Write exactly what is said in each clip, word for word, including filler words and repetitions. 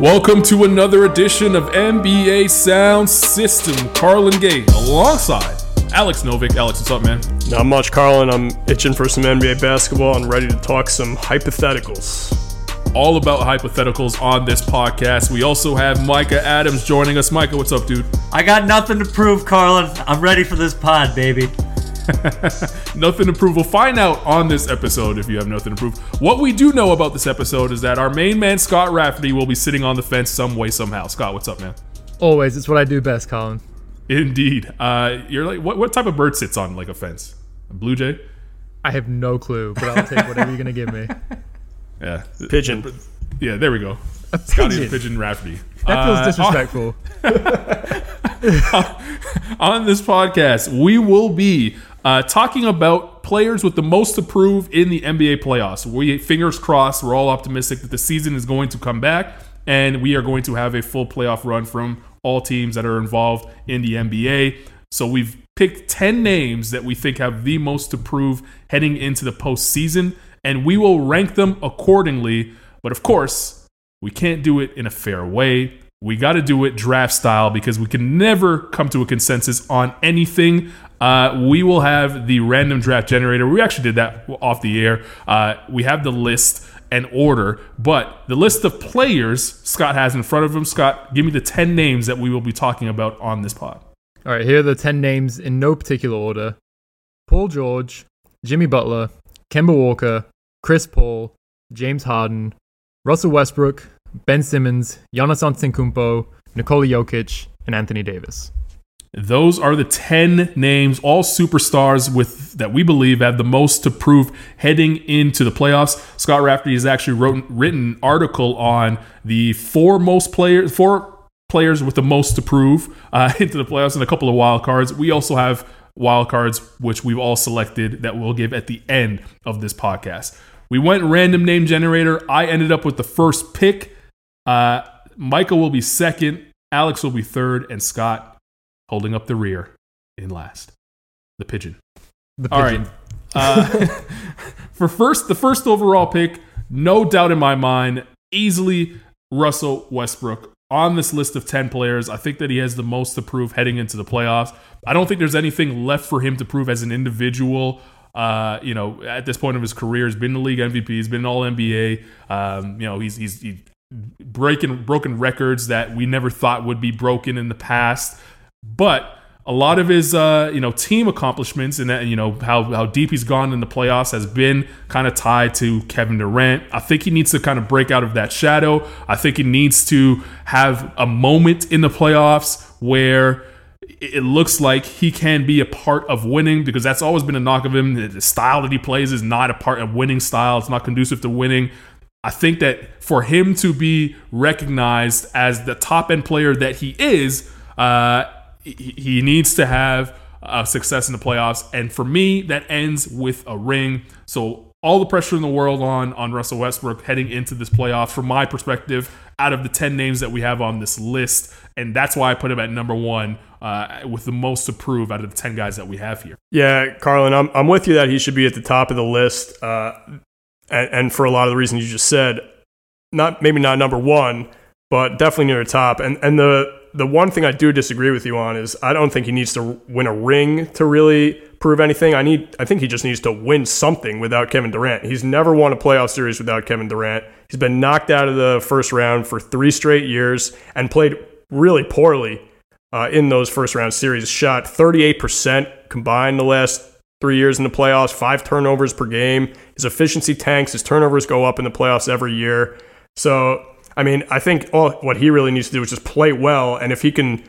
Welcome to another edition of N B A Sound System. Carlin Gay alongside Alex Novick. Alex, what's up, man? Not much, Carlin. I'm itching for some N B A basketball and ready to talk some hypotheticals. All about hypotheticals on this podcast. We also have Micah Adams joining us. Micah, what's up, dude? I got nothing to prove, Carlin. I'm ready for this pod, baby. Nothing to prove. We'll find out on this episode if you have nothing to prove. What we do know about this episode is that our main man, Scott Rafferty, will be sitting on the fence some way, somehow. Scott, what's up, man? Always. It's what I do best, Colin. Indeed. Uh, you're like, what, what type of bird sits on like a fence? A blue jay? I have no clue, but I'll take whatever you're going to give me. Yeah. Pigeon. Yeah, there we go. A Scotty pigeon. pigeon Rafferty. That feels uh, disrespectful. On, on this podcast, we will be Uh, talking about players with the most to prove in the N B A playoffs. We, fingers crossed, we're all optimistic that the season is going to come back and we are going to have a full playoff run from all teams that are involved in the N B A. So we've picked ten names that we think have the most to prove heading into the postseason, and we will rank them accordingly. But of course, we can't do it in a fair way. We got to do it draft style because we can never come to a consensus on anything. Uh, we will have the random draft generator. We actually did that off the air. Uh, we have the list and order, but the list of players Scott has in front of him. Scott, give me the ten names that we will be talking about on this pod. All right, here are the ten names in no particular order. Paul George, Jimmy Butler, Kemba Walker, Chris Paul, James Harden, Russell Westbrook, Ben Simmons, Giannis Antetokounmpo, Nikola Jokic, and Anthony Davis. Those are the ten names, all superstars with that we believe have the most to prove heading into the playoffs. Scott Rafferty has actually wrote, written an article on the four most players, four players with the most to prove uh, into the playoffs, and a couple of wild cards. We also have wild cards, which we've all selected, that we'll give at the end of this podcast. We went random name generator. I ended up with the first pick. Uh, Michael will be second, Alex will be third, and Scott holding up the rear in last. The pigeon. The pigeon. All right. Uh, for first, the first overall pick, no doubt in my mind, easily Russell Westbrook. On this list of ten players, I think that he has the most to prove heading into the playoffs. I don't think there's anything left for him to prove as an individual. Uh, you know, at this point of his career, he's been the league M V P, he's been an All N B A. Um, you know, he's he's. he's breaking broken records that we never thought would be broken in the past, but a lot of his uh, you know team accomplishments and that, you know how how deep he's gone in the playoffs has been kind of tied to Kevin Durant. I think he needs to kind of break out of that shadow. I think he needs to have a moment in the playoffs where it looks like he can be a part of winning, because that's always been a knock of him. The style that he plays is not a part of winning style. It's not conducive to winning. I think that for him to be recognized as the top-end player that he is, uh, he needs to have uh, success in the playoffs. And for me, that ends with a ring. So all the pressure in the world on, on Russell Westbrook heading into this playoff, from my perspective, out of the ten names that we have on this list. And that's why I put him at number one, uh, with the most to prove out of the ten guys that we have here. Yeah, Carlin, I'm, I'm with you that he should be at the top of the list. Uh And for a lot of the reasons you just said, not maybe not number one, but definitely near the top. And and the the one thing I do disagree with you on is I don't think he needs to win a ring to really prove anything. I need I think he just needs to win something without Kevin Durant. He's never won a playoff series without Kevin Durant. He's been knocked out of the first round for three straight years and played really poorly uh, in those first round series. Shot thirty-eight percent combined the last three years in the playoffs, five turnovers per game. His efficiency tanks, his turnovers go up in the playoffs every year. So, I mean, I think all what he really needs to do is just play well. And if he can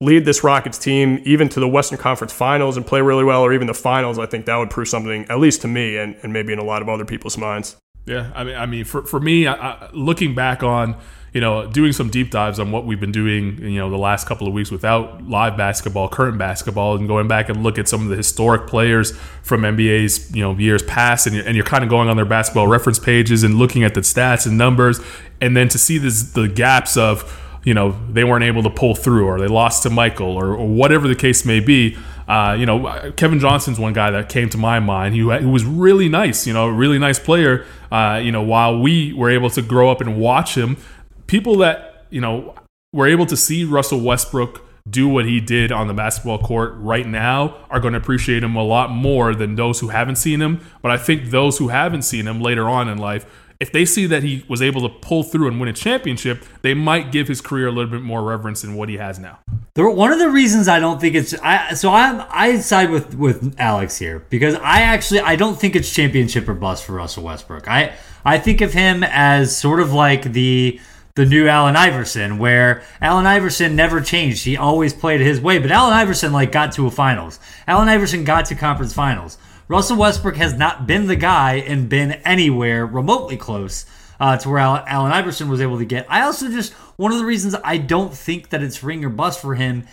lead this Rockets team even to the Western Conference Finals and play really well, or even the finals, I think that would prove something, at least to me, and, and maybe in a lot of other people's minds. Yeah, I mean, I mean, for, for me, I, I, looking back on, you know, doing some deep dives on what we've been doing, you know, the last couple of weeks without live basketball, current basketball, and going back and look at some of the historic players from N B A's, you know, years past, and you're, and you're kind of going on their basketball reference pages and looking at the stats and numbers, and then to see this, the gaps of, you know, they weren't able to pull through, or they lost to Michael, or, or whatever the case may be. Uh, you know, Kevin Johnson's one guy that came to my mind, who, who was really nice, you know, a really nice player. Uh, you know, while we were able to grow up and watch him, people that, you know, were able to see Russell Westbrook do what he did on the basketball court right now are going to appreciate him a lot more than those who haven't seen him. But I think those who haven't seen him later on in life, if they see that he was able to pull through and win a championship, they might give his career a little bit more reverence than what he has now. One of the reasons I don't think it's I, so I I side with, with Alex here, because I actually I don't think it's championship or bust for Russell Westbrook. I I think of him as sort of like the the new Allen Iverson, where Allen Iverson never changed. He always played his way, but Allen Iverson like got to a finals. Allen Iverson got to conference finals. Russell Westbrook has not been the guy and been anywhere remotely close uh, to where Allen Iverson was able to get. I also just, one of the reasons I don't think that it's ring or bust for him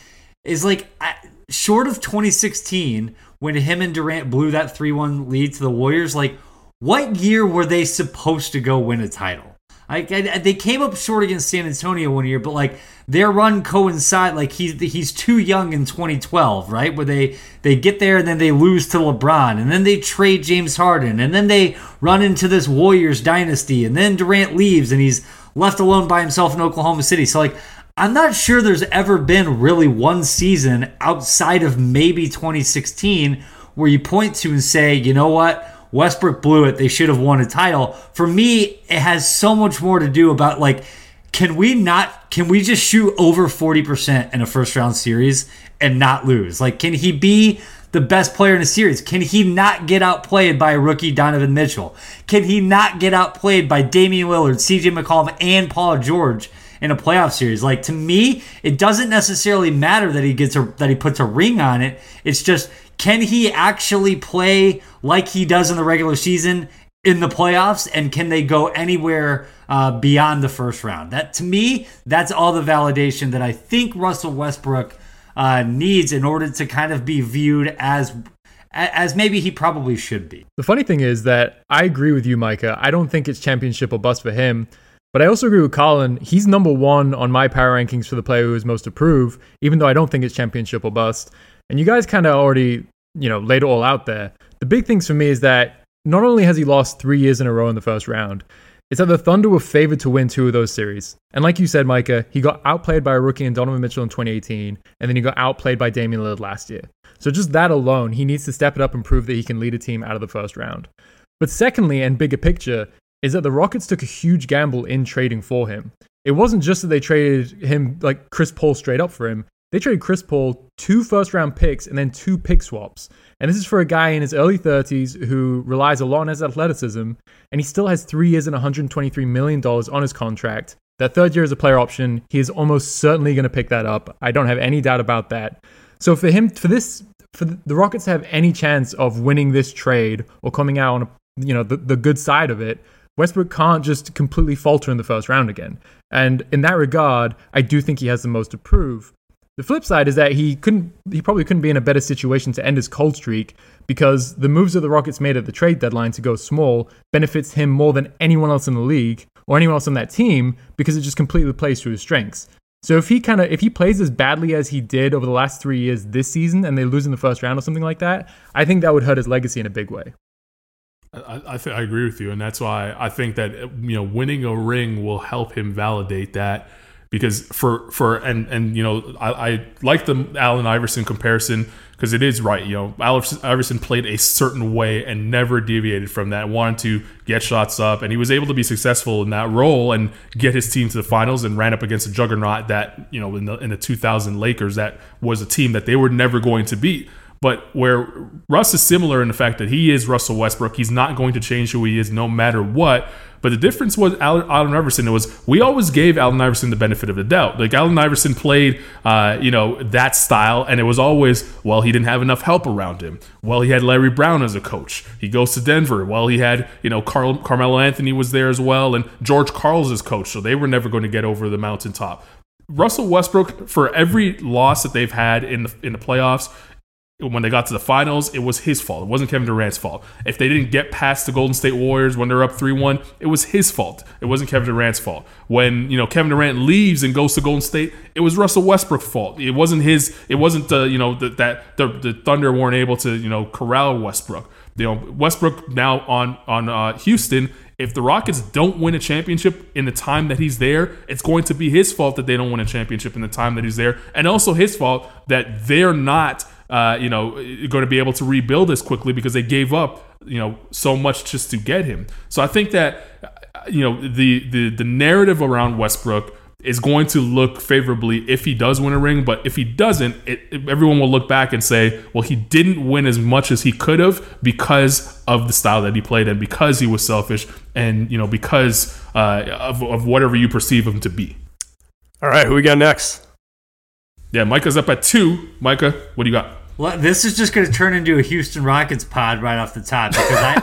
is like, I, short of twenty sixteen, when him and Durant blew that three one lead to the Warriors, like what year were they supposed to go win a title? I, I, they came up short against San Antonio one year, but like their run coincide, like he's he's too young in twenty twelve, right? Where they, they get there and then they lose to LeBron, and then they trade James Harden, and then they run into this Warriors dynasty, and then Durant leaves and he's left alone by himself in Oklahoma City. So like I'm not sure there's ever been really one season outside of maybe twenty sixteen where you point to and say, you know what? Westbrook blew it. They should have won a title. For me, it has so much more to do about like, can we not, can we just shoot over forty percent in a first round series and not lose? Like, can he be the best player in a series? Can he not get outplayed by rookie Donovan Mitchell? Can he not get outplayed by Damian Lillard, C J McCollum, and Paul George in a playoff series? Like, to me, it doesn't necessarily matter that he gets a, that he puts a ring on it. It's just, can he actually play like he does in the regular season in the playoffs? And can they go anywhere uh, beyond the first round? That, to me, that's all the validation that I think Russell Westbrook uh, needs in order to kind of be viewed as as maybe he probably should be. The funny thing is that I agree with you, Micah. I don't think it's championship or bust for him. But I also agree with Colin. He's number one on my power rankings for the player who is most approved, even though I don't think it's championship or bust. And you guys kind of already, you know, laid it all out there. The big things for me is that not only has he lost three years in a row in the first round, it's that the Thunder were favored to win two of those series. And like you said, Micah, he got outplayed by a rookie in Donovan Mitchell in twenty eighteen, and then he got outplayed by Damian Lillard last year. So just that alone, he needs to step it up and prove that he can lead a team out of the first round. But secondly, and bigger picture, is that the Rockets took a huge gamble in trading for him. It wasn't just that they traded him, like Chris Paul straight up for him. They traded Chris Paul, two first-round picks, and then two pick swaps. And this is for a guy in his early thirties who relies a lot on his athleticism, and he still has three years and one hundred twenty-three million dollars on his contract. That third year is a player option. He is almost certainly going to pick that up. I don't have any doubt about that. So for him, for this, for the Rockets to have any chance of winning this trade or coming out on a, you know, the, the good side of it, Westbrook can't just completely falter in the first round again. And in that regard, I do think he has the most to prove. The flip side is that he couldn't. He probably couldn't be in a better situation to end his cold streak, because the moves that the Rockets made at the trade deadline to go small benefits him more than anyone else in the league or anyone else on that team, because it just completely plays to his strengths. So if he kind of if he plays as badly as he did over the last three years this season and they lose in the first round or something like that, I think that would hurt his legacy in a big way. I I, th- I agree with you, and that's why I think that, you know, winning a ring will help him validate that. Because for, for and, and you know, I, I like the Allen Iverson comparison, because it is right. You know, Allen Iverson played a certain way and never deviated from that, wanted to get shots up, and he was able to be successful in that role and get his team to the finals and ran up against a juggernaut that, you know, in the, in the two thousand Lakers, that was a team that they were never going to beat. But where Russ is similar in the fact that he is Russell Westbrook, he's not going to change who he is no matter what. But the difference was Allen, Allen Iverson. It was, we always gave Allen Iverson the benefit of the doubt. Like, Allen Iverson played, uh, you know, that style, and it was always, well, he didn't have enough help around him. Well, he had Larry Brown as a coach. He goes to Denver. Well, he had, you know, Carl, Carmelo Anthony was there as well, and George Karl's his coach, so they were never going to get over the mountaintop. Russell Westbrook, for every loss that they've had in the, in the playoffs, when they got to the finals, it was his fault. It wasn't Kevin Durant's fault. If they didn't get past the Golden State Warriors when they're up three one, it was his fault. It wasn't Kevin Durant's fault. When, you know, Kevin Durant leaves and goes to Golden State, it was Russell Westbrook's fault. It wasn't his. It wasn't the you know the, that the, the Thunder weren't able to you know corral Westbrook. you know, Westbrook now on on uh, Houston. If the Rockets don't win a championship in the time that he's there, it's going to be his fault that they don't win a championship in the time that he's there, and also his fault that they're not, uh, you know, going to be able to rebuild as quickly because they gave up, you know, so much just to get him. So I think that, you know, the the the narrative around Westbrook is going to look favorably if he does win a ring, but if he doesn't, it, everyone will look back and say, well, he didn't win as much as he could have because of the style that he played and because he was selfish and, you know, because uh, of, of whatever you perceive him to be. All right, who we got next? Yeah, Micah's up at two. Micah, what do you got? Well, this is just going to turn into a Houston Rockets pod right off the top because I,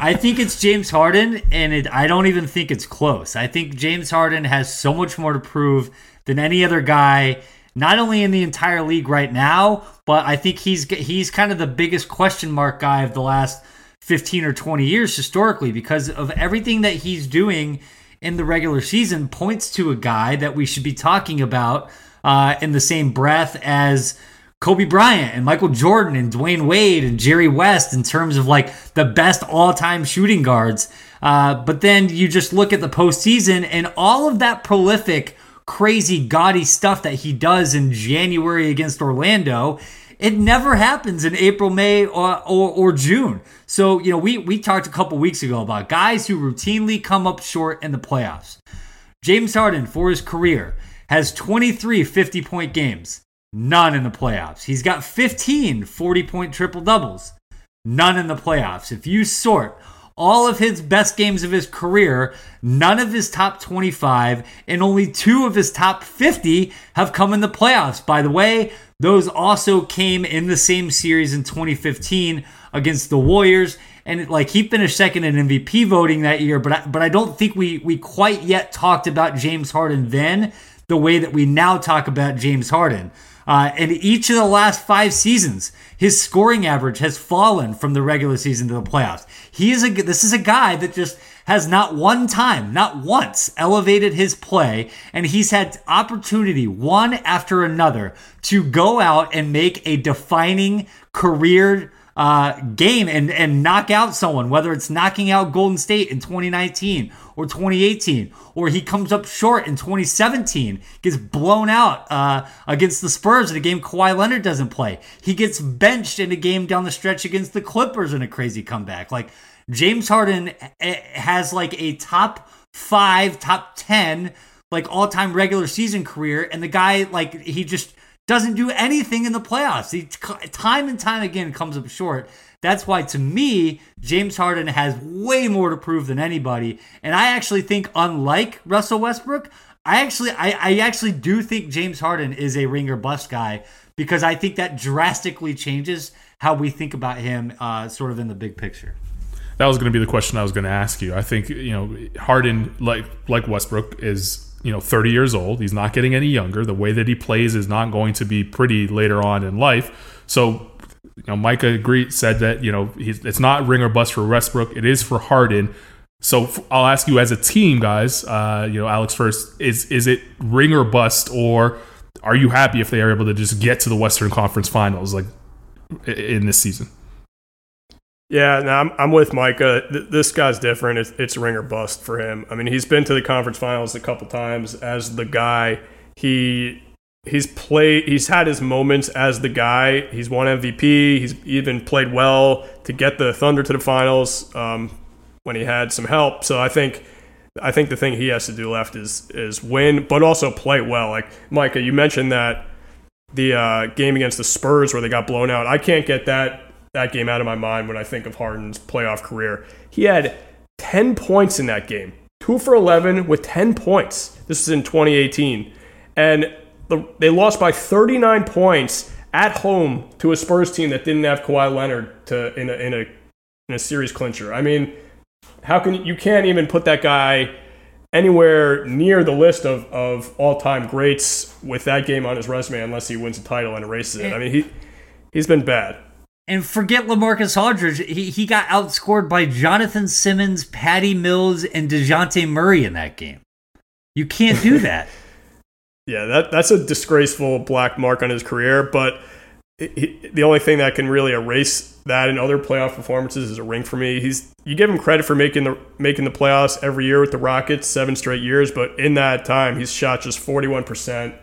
I, I think it's James Harden, and it, I don't even think it's close. I think James Harden has so much more to prove than any other guy, not only in the entire league right now, but I think he's he's kind of the biggest question mark guy of the last fifteen or twenty years historically because of everything that he's doing in the regular season points to a guy that we should be talking about uh, in the same breath as Kobe Bryant and Michael Jordan and Dwyane Wade and Jerry West in terms of like the best all-time shooting guards. Uh, but then you just look at the postseason and all of that prolific, crazy, gaudy stuff that he does in January against Orlando, it never happens in April, May, or or, or June. So, you know, we, we talked a couple weeks ago about guys who routinely come up short in the playoffs. James Harden, for his career, has twenty-three fifty-point games. None in the playoffs. He's got fifteen forty-point triple-doubles. None in the playoffs. If you sort all of his best games of his career, none of his top twenty-five and only two of his top fifty have come in the playoffs. By the way, those also came in the same series in twenty fifteen against the Warriors. And like he finished second in M V P voting that year, but I, but I don't think we, we quite yet talked about James Harden then the way that we now talk about James Harden. Uh, and each of the last five seasons, his scoring average has fallen from the regular season to the playoffs. He is a, this is a guy that just has not one time, not once, elevated his play, and he's had opportunity one after another to go out and make a defining career uh, game and, and knock out someone, whether it's knocking out Golden State in twenty nineteen or twenty eighteen, or he comes up short in twenty seventeen, gets blown out uh, against the Spurs in a game Kawhi Leonard doesn't play. He gets benched in a game down the stretch against the Clippers in a crazy comeback. Like James Harden has like a top five, top ten, like all-time regular season career, and the guy, like he just doesn't do anything in the playoffs. He time and time again comes up short. That's why, to me, James Harden has way more to prove than anybody. And I actually think, unlike Russell Westbrook, I actually I, I actually do think James Harden is a ring or bust guy because I think that drastically changes how we think about him uh, sort of in the big picture. That was going to be the question I was going to ask you. I think, you know, Harden, like like Westbrook, is, you know, thirty years old. He's not getting any younger. The way that he plays is not going to be pretty later on in life. So, you know, Micah agreed, said that, you know, he's, it's not ring or bust for Westbrook. It is for Harden. So f- I'll ask you as a team, guys, uh, you know, Alex first, is is it ring or bust, or are you happy if they are able to just get to the Western Conference Finals like in this season? Yeah, no, I'm, I'm with Micah. Th- this guy's different. It's, it's ring or bust for him. I mean, he's been to the conference finals a couple times as the guy. He... He's played. He's had his moments as the guy. He's won M V P. He's even played well to get the Thunder to the finals um, when he had some help. So I think, I think the thing he has to do left is is win, but also play well. Like Micah, you mentioned that the uh, game against the Spurs where they got blown out. I can't get that that game out of my mind when I think of Harden's playoff career. He had ten points in that game, two for eleven with ten points. This was in twenty eighteen, and they lost by thirty-nine points at home to a Spurs team that didn't have Kawhi Leonard to in a in a in a series clincher. I mean, how can you can't even put that guy anywhere near the list of, of all-time greats with that game on his resume unless he wins a title and erases it. I mean, he he's been bad. And forget LaMarcus Aldridge. He he got outscored by Jonathan Simmons, Patty Mills, and DeJounte Murray in that game. You can't do that. Yeah, that that's a disgraceful black mark on his career. But he, the only thing that can really erase that and other playoff performances is a ring for me. He's you give him credit for making the making the playoffs every year with the Rockets, seven straight years, but in that time he's shot just forty-one percent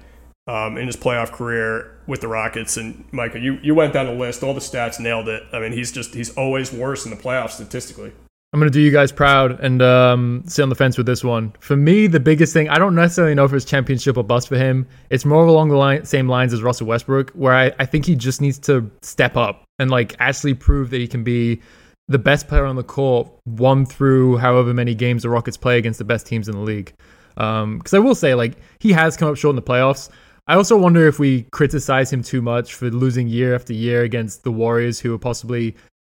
um, in his playoff career with the Rockets. And Micah, you, you went down the list, all the stats, nailed it. I mean, he's just he's always worse in the playoffs statistically. I'm going to do you guys proud and um, sit on the fence with this one. For me, the biggest thing, I don't necessarily know if it's championship or bust for him. It's more along the line, same lines as Russell Westbrook, where I, I think he just needs to step up and like actually prove that he can be the best player on the court one through however many games the Rockets play against the best teams in the league. Because um, I will say, like, he has come up short in the playoffs. I also wonder if we criticize him too much for losing year after year against the Warriors, who are possibly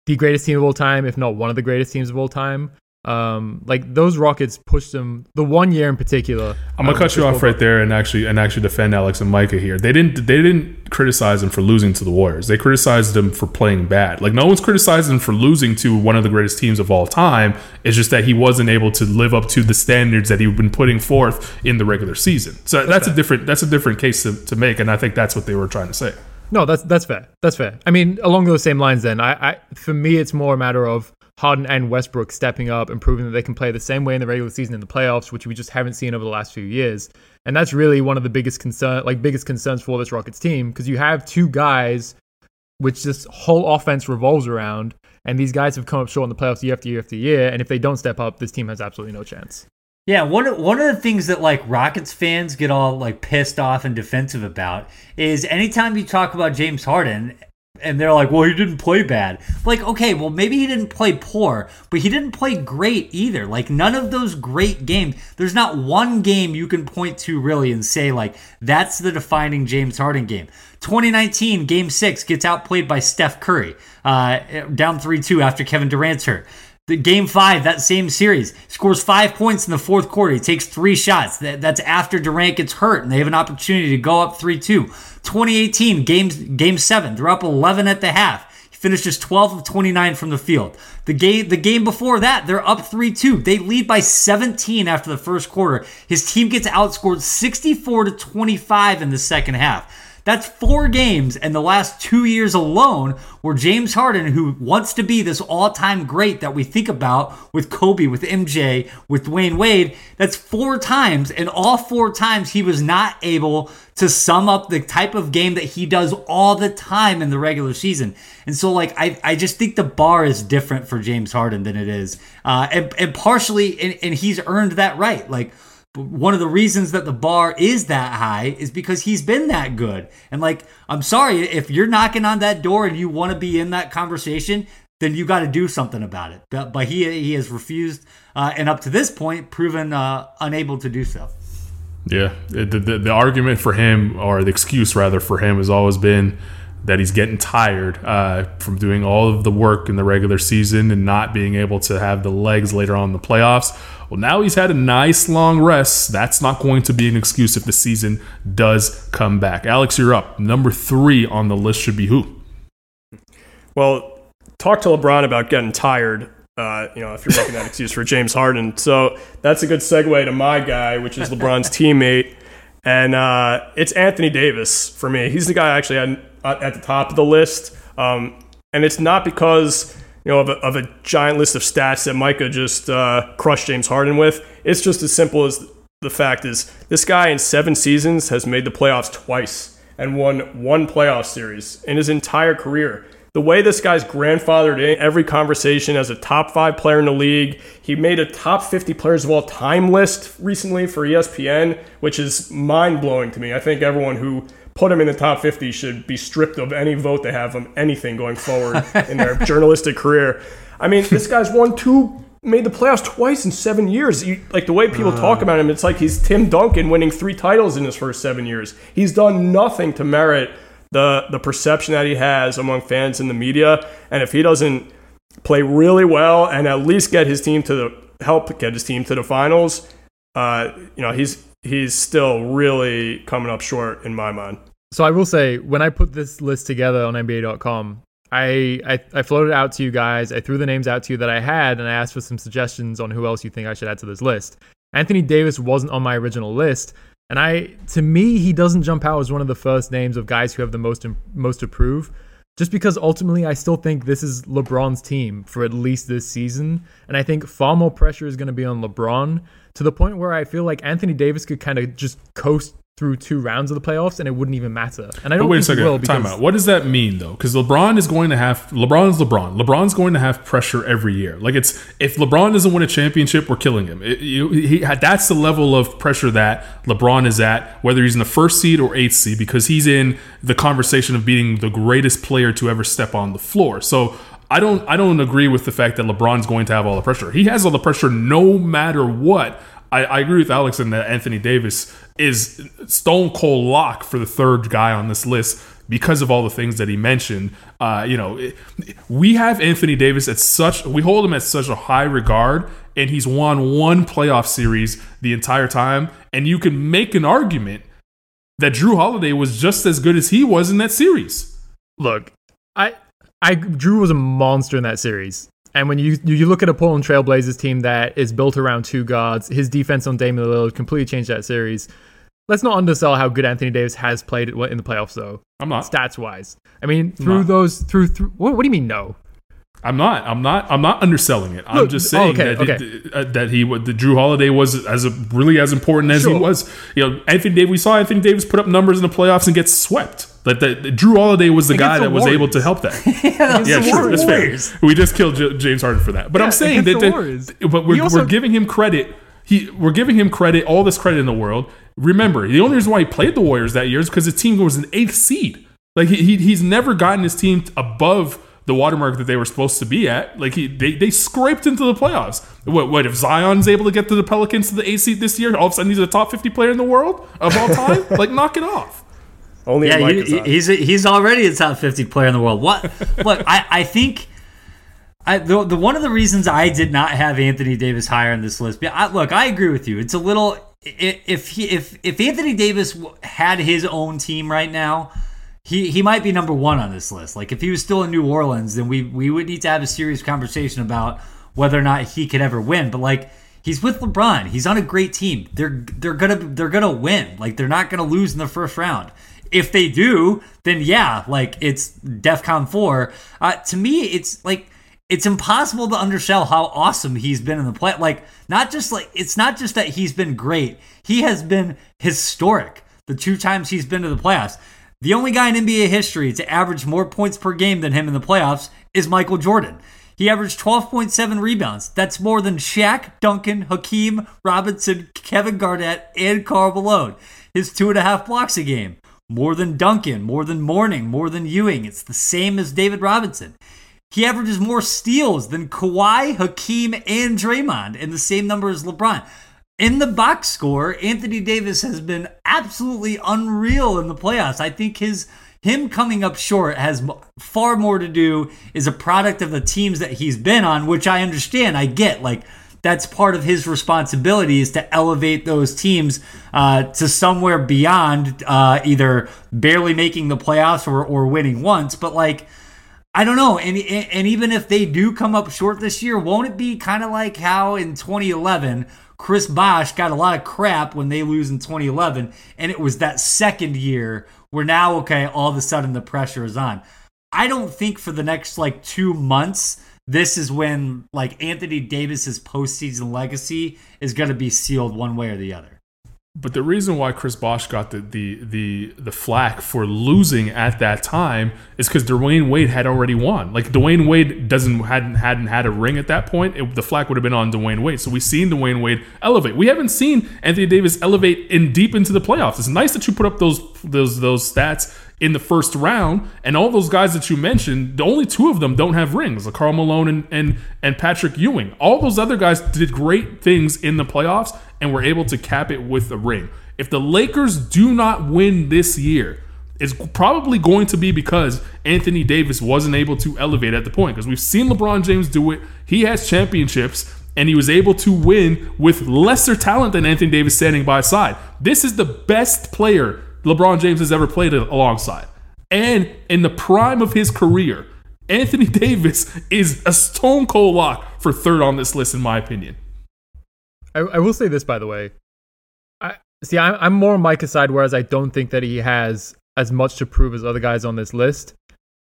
the greatest team of all time, if not one of the greatest teams of all time. Um, like those Rockets pushed them the one year in particular. I'm gonna um, cut you off right there and actually and actually defend Alex and Micah here. They didn't they didn't criticize them for losing to the Warriors. They criticized them for playing bad. Like, no one's criticizing them for losing to one of the greatest teams of all time. It's just that he wasn't able to live up to the standards that he'd been putting forth in the regular season. So that's, that's a different that's a different case to, to make, and I think that's what they were trying to say. No, that's that's fair. That's fair. I mean, along those same lines then, I, I for me, it's more a matter of Harden and Westbrook stepping up and proving that they can play the same way in the regular season in the playoffs, which we just haven't seen over the last few years. And that's really one of the biggest concern, like biggest concerns for this Rockets team, because you have two guys which this whole offense revolves around, and these guys have come up short in the playoffs year after year after year, and if they don't step up, this team has absolutely no chance. Yeah, one of, one of the things that like Rockets fans get all like pissed off and defensive about is anytime you talk about James Harden and they're like, well, he didn't play bad. Like, okay, well, maybe he didn't play poor, but he didn't play great either. Like, none of those great games, there's not one game you can point to really and say like, that's the defining James Harden game. twenty nineteen, game six, gets outplayed by Steph Curry, uh, down three two after Kevin Durant's hurt. The game five, that same series, scores five points in the fourth quarter. He takes three shots. That's after Durant gets hurt, and they have an opportunity to go up three two. twenty eighteen, game, game seven, they're up eleven at the half. He finishes twelve of twenty-nine from the field. The game, the game before that, they're up three two. They lead by seventeen after the first quarter. His team gets outscored sixty-four to twenty-five in the second half. That's four games in the last two years alone where James Harden, who wants to be this all-time great that we think about with Kobe, with M J, with Dwyane Wade, that's four times, and all four times he was not able to sum up the type of game that he does all the time in the regular season. And so, like, I, I just think the bar is different for James Harden than it is. Uh, and, and partially, and, and he's earned that right. Like, one of the reasons that the bar is that high is because he's been that good. And like, I'm sorry, if you're knocking on that door and you want to be in that conversation, then you got to do something about it. But, but he he has refused uh, and up to this point proven uh, unable to do so. Yeah, the, the the argument for him, or the excuse rather for him, has always been that he's getting tired uh, from doing all of the work in the regular season and not being able to have the legs later on in the playoffs. Well, now he's had a nice long rest. That's not going to be an excuse if the season does come back. Alex, you're up. Number three on the list should be who? Well, talk to LeBron about getting tired, uh, you know, if you're making that excuse for James Harden. So that's a good segue to my guy, which is LeBron's teammate. And uh, it's Anthony Davis for me. He's the guy I actually had at the top of the list. Um, and it's not because... you know, of a, of a giant list of stats that Micah just uh, crushed James Harden with. It's just as simple as the fact is this guy in seven seasons has made the playoffs twice and won one playoff series in his entire career. The way this guy's grandfathered in every conversation as a top five player in the league. He made a top fifty players of all time list recently for E S P N, which is mind-blowing to me. I think everyone who put him in the top fifty should be stripped of any vote they have on anything going forward in their journalistic career. I mean, this guy's won two, made the playoffs twice in seven years. You, like the way people uh, talk about him, it's like he's Tim Duncan winning three titles in his first seven years. He's done nothing to merit the the perception that he has among fans and the media. And if he doesn't play really well and at least get his team to the help get his team to the finals, uh, you know, he's. He's still really coming up short in my mind. So I will say, when I put this list together on N B A dot com, I, I I floated out to you guys. I threw the names out to you that I had, and I asked for some suggestions on who else you think I should add to this list. Anthony Davis wasn't on my original list, And I, to me, he doesn't jump out as one of the first names of guys who have the most most to prove, just because ultimately I still think this is LeBron's team for at least this season. And I think far more pressure is going to be on LeBron, to the point where I feel like Anthony Davis could kind of just coast through two rounds of the playoffs and it wouldn't even matter. And I don't wait a second. Will time out. What does that mean though? Because LeBron is going to have LeBron's LeBron. LeBron's going to have pressure every year. Like, it's, if LeBron doesn't win a championship, we're killing him. It, you, he, that's the level of pressure that LeBron is at, whether he's in the first seed or eighth seed, because he's in the conversation of being the greatest player to ever step on the floor. So I don't I don't agree with the fact that LeBron's going to have all the pressure. He has all the pressure no matter what. I, I agree with Alex in that Anthony Davis is stone cold lock for the third guy on this list because of all the things that he mentioned. Uh, you know, it, we have Anthony Davis at such, we hold him at such a high regard, and he's won one playoff series the entire time. And you can make an argument that Drew Holiday was just as good as he was in that series. Look, I, I Drew was a monster in that series. And when you you look at a Portland Trail Blazers team that is built around two guards, his defense on Damian Lillard completely changed that series. Let's not undersell how good Anthony Davis has played in the playoffs, though. I'm not. Stats-wise. I mean, through those... through, through what, what do you mean, no? I'm not. I'm not I'm not underselling it. Look, I'm just saying oh, okay, that, okay. It, uh, that he the Drew Holiday was as a, really as important as sure. he was. You know, Anthony Davis, we saw Anthony Davis put up numbers in the playoffs and get swept. Like, that Drew Holiday was the against guy the that was able to help that. yeah, yeah sure, that's fair. We just killed J- James Harden for that. But yeah, I'm saying that, that but we're, also, we're giving him credit. He we're giving him credit, all this credit in the world. Remember, the only reason why he played the Warriors that year is because his team was an eighth seed. Like, he, he he's never gotten his team above the watermark that they were supposed to be at. Like, he they, they scraped into the playoffs. What what if Zion's able to get to the Pelicans to the eighth seed this year? All of a sudden, he's the top fifty player in the world of all time. Like, knock it off. Only yeah, he, he's he's already a top fifty player in the world. What? Look, I, I think I the, the one of the reasons I did not have Anthony Davis higher on this list. But I, look, I agree with you. It's a little if he if if Anthony Davis had his own team right now, he he might be number one on this list. Like, if he was still in New Orleans, then we we would need to have a serious conversation about whether or not he could ever win. But like, he's with LeBron. He's on a great team. They're they're gonna they're gonna win. Like, they're not gonna lose in the first round. If they do, then yeah, like, it's DEFCON four. Uh, to me, it's like, it's impossible to undersell how awesome he's been in the play. Like, not just like, it's not just that he's been great. He has been historic the two times he's been to the playoffs. The only guy in N B A history to average more points per game than him in the playoffs is Michael Jordan. He averaged twelve point seven rebounds. That's more than Shaq, Duncan, Hakeem Robinson, Kevin Garnett, and Karl Malone. His two and a half blocks a game. More than Duncan, more than Morning, more than Ewing. It's the same as David Robinson. He averages more steals than Kawhi, Hakeem, and Draymond, and the same number as LeBron. In the box score, Anthony Davis has been absolutely unreal in the playoffs. I think his him coming up short has far more to do is a product of the teams that he's been on, which I understand, I get. Like, that's part of his responsibility is to elevate those teams uh, to somewhere beyond uh, either barely making the playoffs or, or winning once. But like, I don't know. And, and even if they do come up short this year, won't it be kind of like how in twenty eleven, Chris Bosh got a lot of crap when they lose in twenty eleven. And it was that second year where now, okay, all of a sudden the pressure is on. I don't think for the next like two months, this is when like Anthony Davis's postseason legacy is going to be sealed one way or the other. But the reason why Chris Bosh got the the the, the flack for losing at that time is because Dwyane Wade had already won. Like, Dwyane Wade doesn't hadn't hadn't had a ring at that point. It, the flack would have been on Dwyane Wade. So we've seen Dwyane Wade elevate. We haven't seen Anthony Davis elevate in deep into the playoffs. It's nice that you put up those those those stats in the first round, and all those guys that you mentioned, the only two of them don't have rings, like Karl Malone and and and Patrick Ewing. All those other guys did great things in the playoffs and were able to cap it with a ring. If the Lakers do not win this year, it's probably going to be because Anthony Davis wasn't able to elevate at the point, because we've seen LeBron James do it. He has championships, and he was able to win with lesser talent than Anthony Davis standing by his side. This is the best player LeBron James has ever played alongside. And in the prime of his career, Anthony Davis is a stone cold lock for third on this list, in my opinion. I, I will say this, by the way. I, See, I'm, I'm more on Micah's side, whereas I don't think that he has as much to prove as other guys on this list.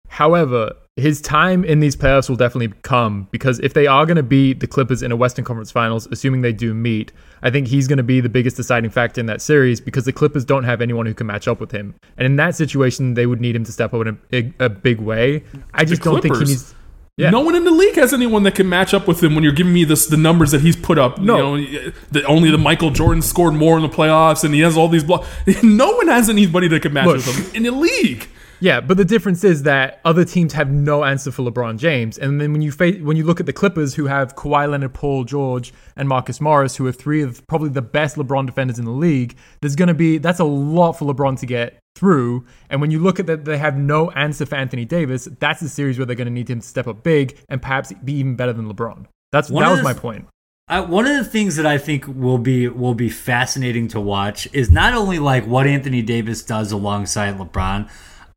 However, his time in these playoffs will definitely come, because if they are going to beat the Clippers in a Western Conference Finals, assuming they do meet, I think he's going to be the biggest deciding factor in that series, because the Clippers don't have anyone who can match up with him. And in that situation, they would need him to step up in a, a big way. I just don't think he needs... Yeah. No one in the league has anyone that can match up with him when you're giving me this, the numbers that he's put up. No. You know, the, only the Michael Jordan scored more in the playoffs, and he has all these blocks. No one has anybody that can match Look, with him in the league. Yeah, but the difference is that other teams have no answer for LeBron James. And then when you face, when you look at the Clippers, who have Kawhi Leonard, Paul George, and Marcus Morris, who are three of probably the best LeBron defenders in the league, there's going to be, that's a lot for LeBron to get through. And when you look at that, they have no answer for Anthony Davis. That's a series where they're going to need him to step up big and perhaps be even better than LeBron. That's one that was the, my point. I, one of the things that I think will be will be fascinating to watch is not only like what Anthony Davis does alongside LeBron.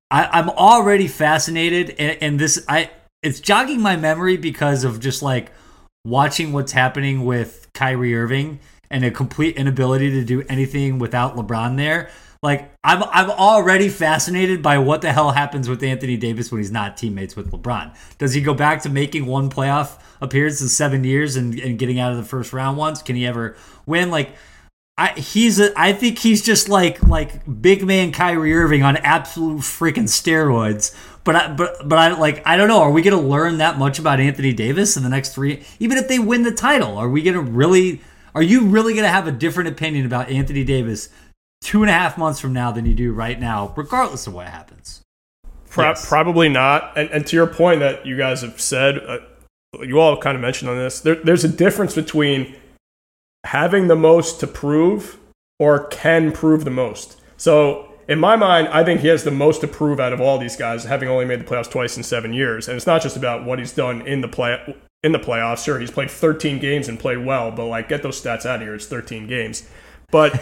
I, I'm already fascinated, and, and this I it's jogging my memory because of just like watching what's happening with Kyrie Irving and a complete inability to do anything without LeBron there. Like, I'm I'm already fascinated by what the hell happens with Anthony Davis when he's not teammates with LeBron. Does he go back to making one playoff appearance in seven years and, and getting out of the first round once? Can he ever win? Like, I he's a, I think he's just like like big man Kyrie Irving on absolute freaking steroids. But I but but I like I don't know. Are we gonna learn that much about Anthony Davis in the next three? Even if they win the title, are we gonna really? Are you really gonna have a different opinion about Anthony Davis two and a half months from now than you do right now, regardless of what happens? Pro- yes. Probably not. And, and to your point that you guys have said, uh, you all kind of mentioned on this, there, there's a difference between having the most to prove or can prove the most. So in my mind, I think he has the most to prove out of all these guys, having only made the playoffs twice in seven years. And it's not just about what he's done in the play in the playoffs. Sure, he's played thirteen games and played well, but like, get those stats out of here. It's thirteen games. But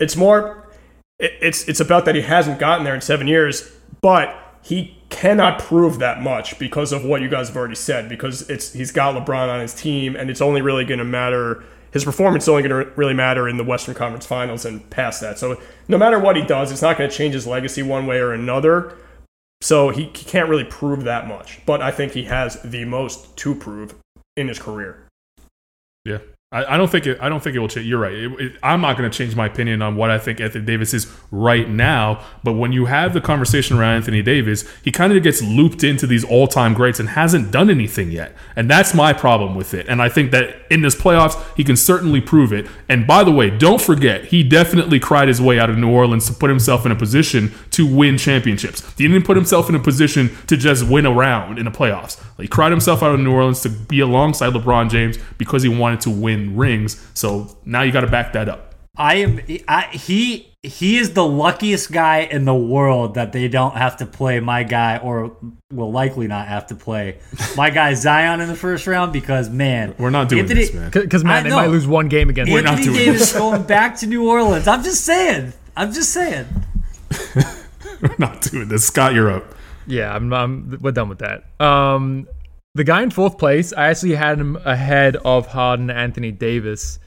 it's more, it, it's it's about that he hasn't gotten there in seven years, but he cannot prove that much because of what you guys have already said, because it's he's got LeBron on his team, and it's only really going to matter, his performance is only going to really matter in the Western Conference Finals and past that. So no matter what he does, it's not going to change his legacy one way or another. So he, he can't really prove that much, but I think he has the most to prove in his career. Yeah. I don't think it. I don't think it will change. You're right. It, it, I'm not going to change my opinion on what I think Anthony Davis is right now. But when you have the conversation around Anthony Davis, he kind of gets looped into these all-time greats and hasn't done anything yet. And that's my problem with it. And I think that in this playoffs, he can certainly prove it. And by the way, don't forget, he definitely cried his way out of New Orleans to put himself in a position to win championships. He didn't put himself in a position to just win a round in the playoffs. He cried himself out of New Orleans to be alongside LeBron James because he wanted to win rings. So now you got to back that up. I am I, he he is the luckiest guy in the world that they don't have to play my guy, or will likely not have to play my guy Zion in the first round, because man, we're not doing Anthony, this, man. Because man, I they know. Might lose one game against. We're Anthony not doing Davis this. Going back to New Orleans. I'm just saying. I'm just saying. We're not doing this, Scott. You're up. Yeah, I'm. I'm we're done with that. Um. The guy in fourth place, I actually had him ahead of Harden, Anthony Davis.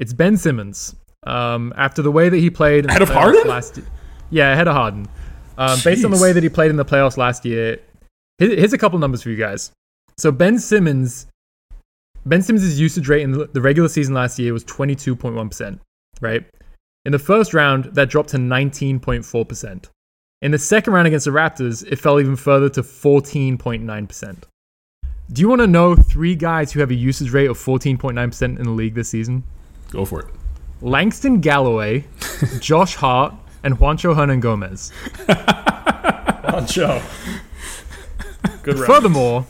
It's Ben Simmons. Um, after the way that he played in ahead the playoffs of Harden? last year. Yeah, ahead of Harden. Um, based on the way that he played in the playoffs last year, here's a couple numbers for you guys. So Ben Simmons, Ben Simmons' usage rate in the regular season last year was twenty-two point one percent, right? In the first round, that dropped to nineteen point four percent. In the second round against the Raptors, it fell even further to fourteen point nine percent. Do you want to know three guys who have a usage rate of fourteen point nine percent in the league this season? Go for it. Langston Galloway, Josh Hart, and Juancho Hernan-Gomez. Juancho. Good round. Furthermore,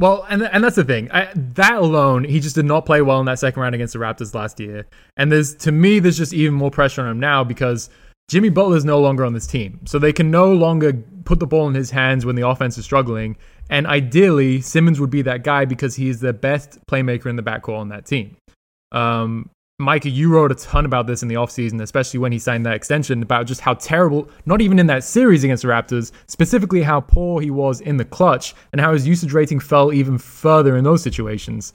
well, and and that's the thing. I, that alone, he just did not play well in that second round against the Raptors last year. And there's to me, there's just even more pressure on him now because Jimmy Butler is no longer on this team. So they can no longer put the ball in his hands when the offense is struggling. And ideally, Simmons would be that guy because he's the best playmaker in the backcourt on that team. Um, Micah, you wrote a ton about this in the offseason, especially when he signed that extension, about just how terrible, not even in that series against the Raptors, specifically how poor he was in the clutch and how his usage rating fell even further in those situations.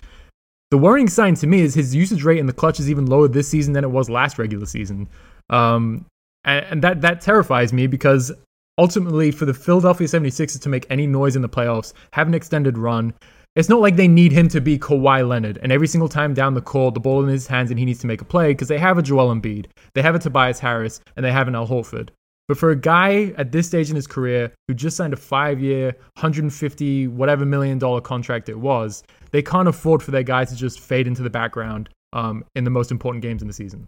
The worrying sign to me is his usage rate in the clutch is even lower this season than it was last regular season. Um, and, and that that terrifies me because ultimately for the Philadelphia seventy-sixers to make any noise in the playoffs, have an extended run, it's not like they need him to be Kawhi Leonard. And every single time down the court, the ball in his hands and he needs to make a play because they have a Joel Embiid, they have a Tobias Harris, and they have an Al Horford. But for a guy at this stage in his career who just signed a five-year, one hundred fifty whatever million dollar contract it was, they can't afford for their guys to just fade into the background um, in the most important games in the season.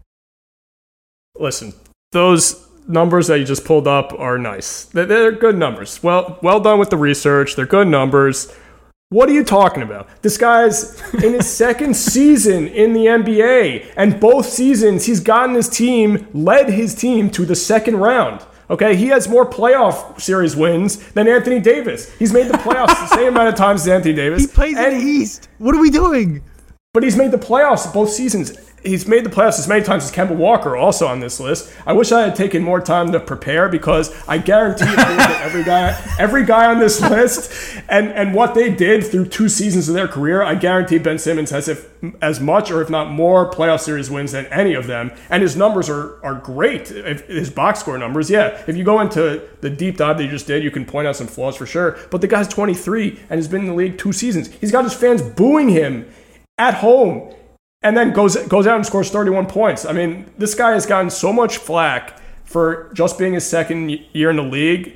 Listen, those numbers that you just pulled up are nice. They're, they're good numbers. Well, well done with the research. They're good numbers. What are you talking about? This guy's in his second season in the N B A, and both seasons he's gotten his team, led his team to the second round. Okay, he has more playoff series wins than Anthony Davis. He's made the playoffs the same amount of times as Anthony Davis. He plays and, in the East. What are we doing? But he's made the playoffs both seasons. He's made the playoffs as many times as Kemba Walker, also on this list. I wish I had taken more time to prepare because I guarantee you that every guy every guy on this list and, and what they did through two seasons of their career, I guarantee Ben Simmons has if, as much or if not more playoff series wins than any of them. And his numbers are, are great. If, his box score numbers, yeah. If you go into the deep dive that you just did, you can point out some flaws for sure. But the guy's twenty-three and has been in the league two seasons. He's got his fans booing him at home. And then goes goes out and scores thirty-one points. I mean, this guy has gotten so much flack for just being his second year in the league,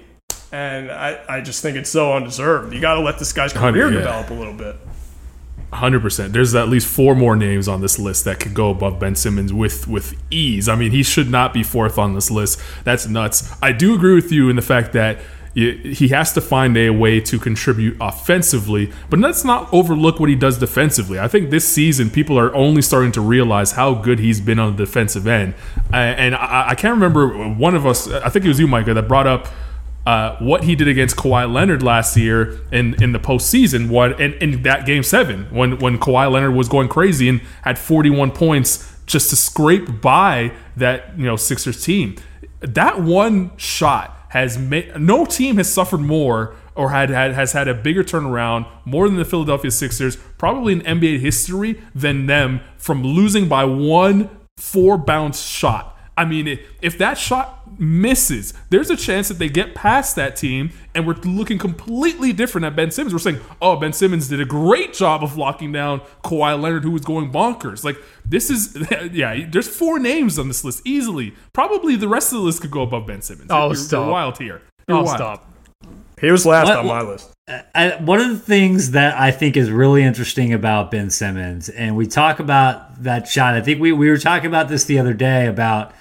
and I, I just think it's so undeserved. You got to let this guy's career yeah. develop a little bit. one hundred percent. There's at least four more names on this list that could go above Ben Simmons with, with ease. I mean, he should not be fourth on this list. That's nuts. I do agree with you in the fact that he has to find a way to contribute offensively, but let's not overlook what he does defensively. I think this season people are only starting to realize how good he's been on the defensive end. And I can't remember, one of us, I think it was you, Micah, that brought up uh, what he did against Kawhi Leonard last year in, in the postseason, what, in, in that game seven, when, when Kawhi Leonard was going crazy and had forty-one points just to scrape by that, you know, Sixers team. That one shot has made, no team has suffered more or had, had has had a bigger turnaround more than the Philadelphia Sixers, probably in N B A history, than them from losing by one four bounce shot. I mean, if that shot misses, there's a chance that they get past that team and we're looking completely different at Ben Simmons. We're saying, oh, Ben Simmons did a great job of locking down Kawhi Leonard, who was going bonkers. Like, this is, yeah, there's four names on this list easily. Probably the rest of the list could go above Ben Simmons. Oh, you're, stop. You're wild here. You're oh, wild. stop. He was last what, on my list. I, one of the things that I think is really interesting about Ben Simmons, and we talk about that shot. I think we, we were talking about this the other day about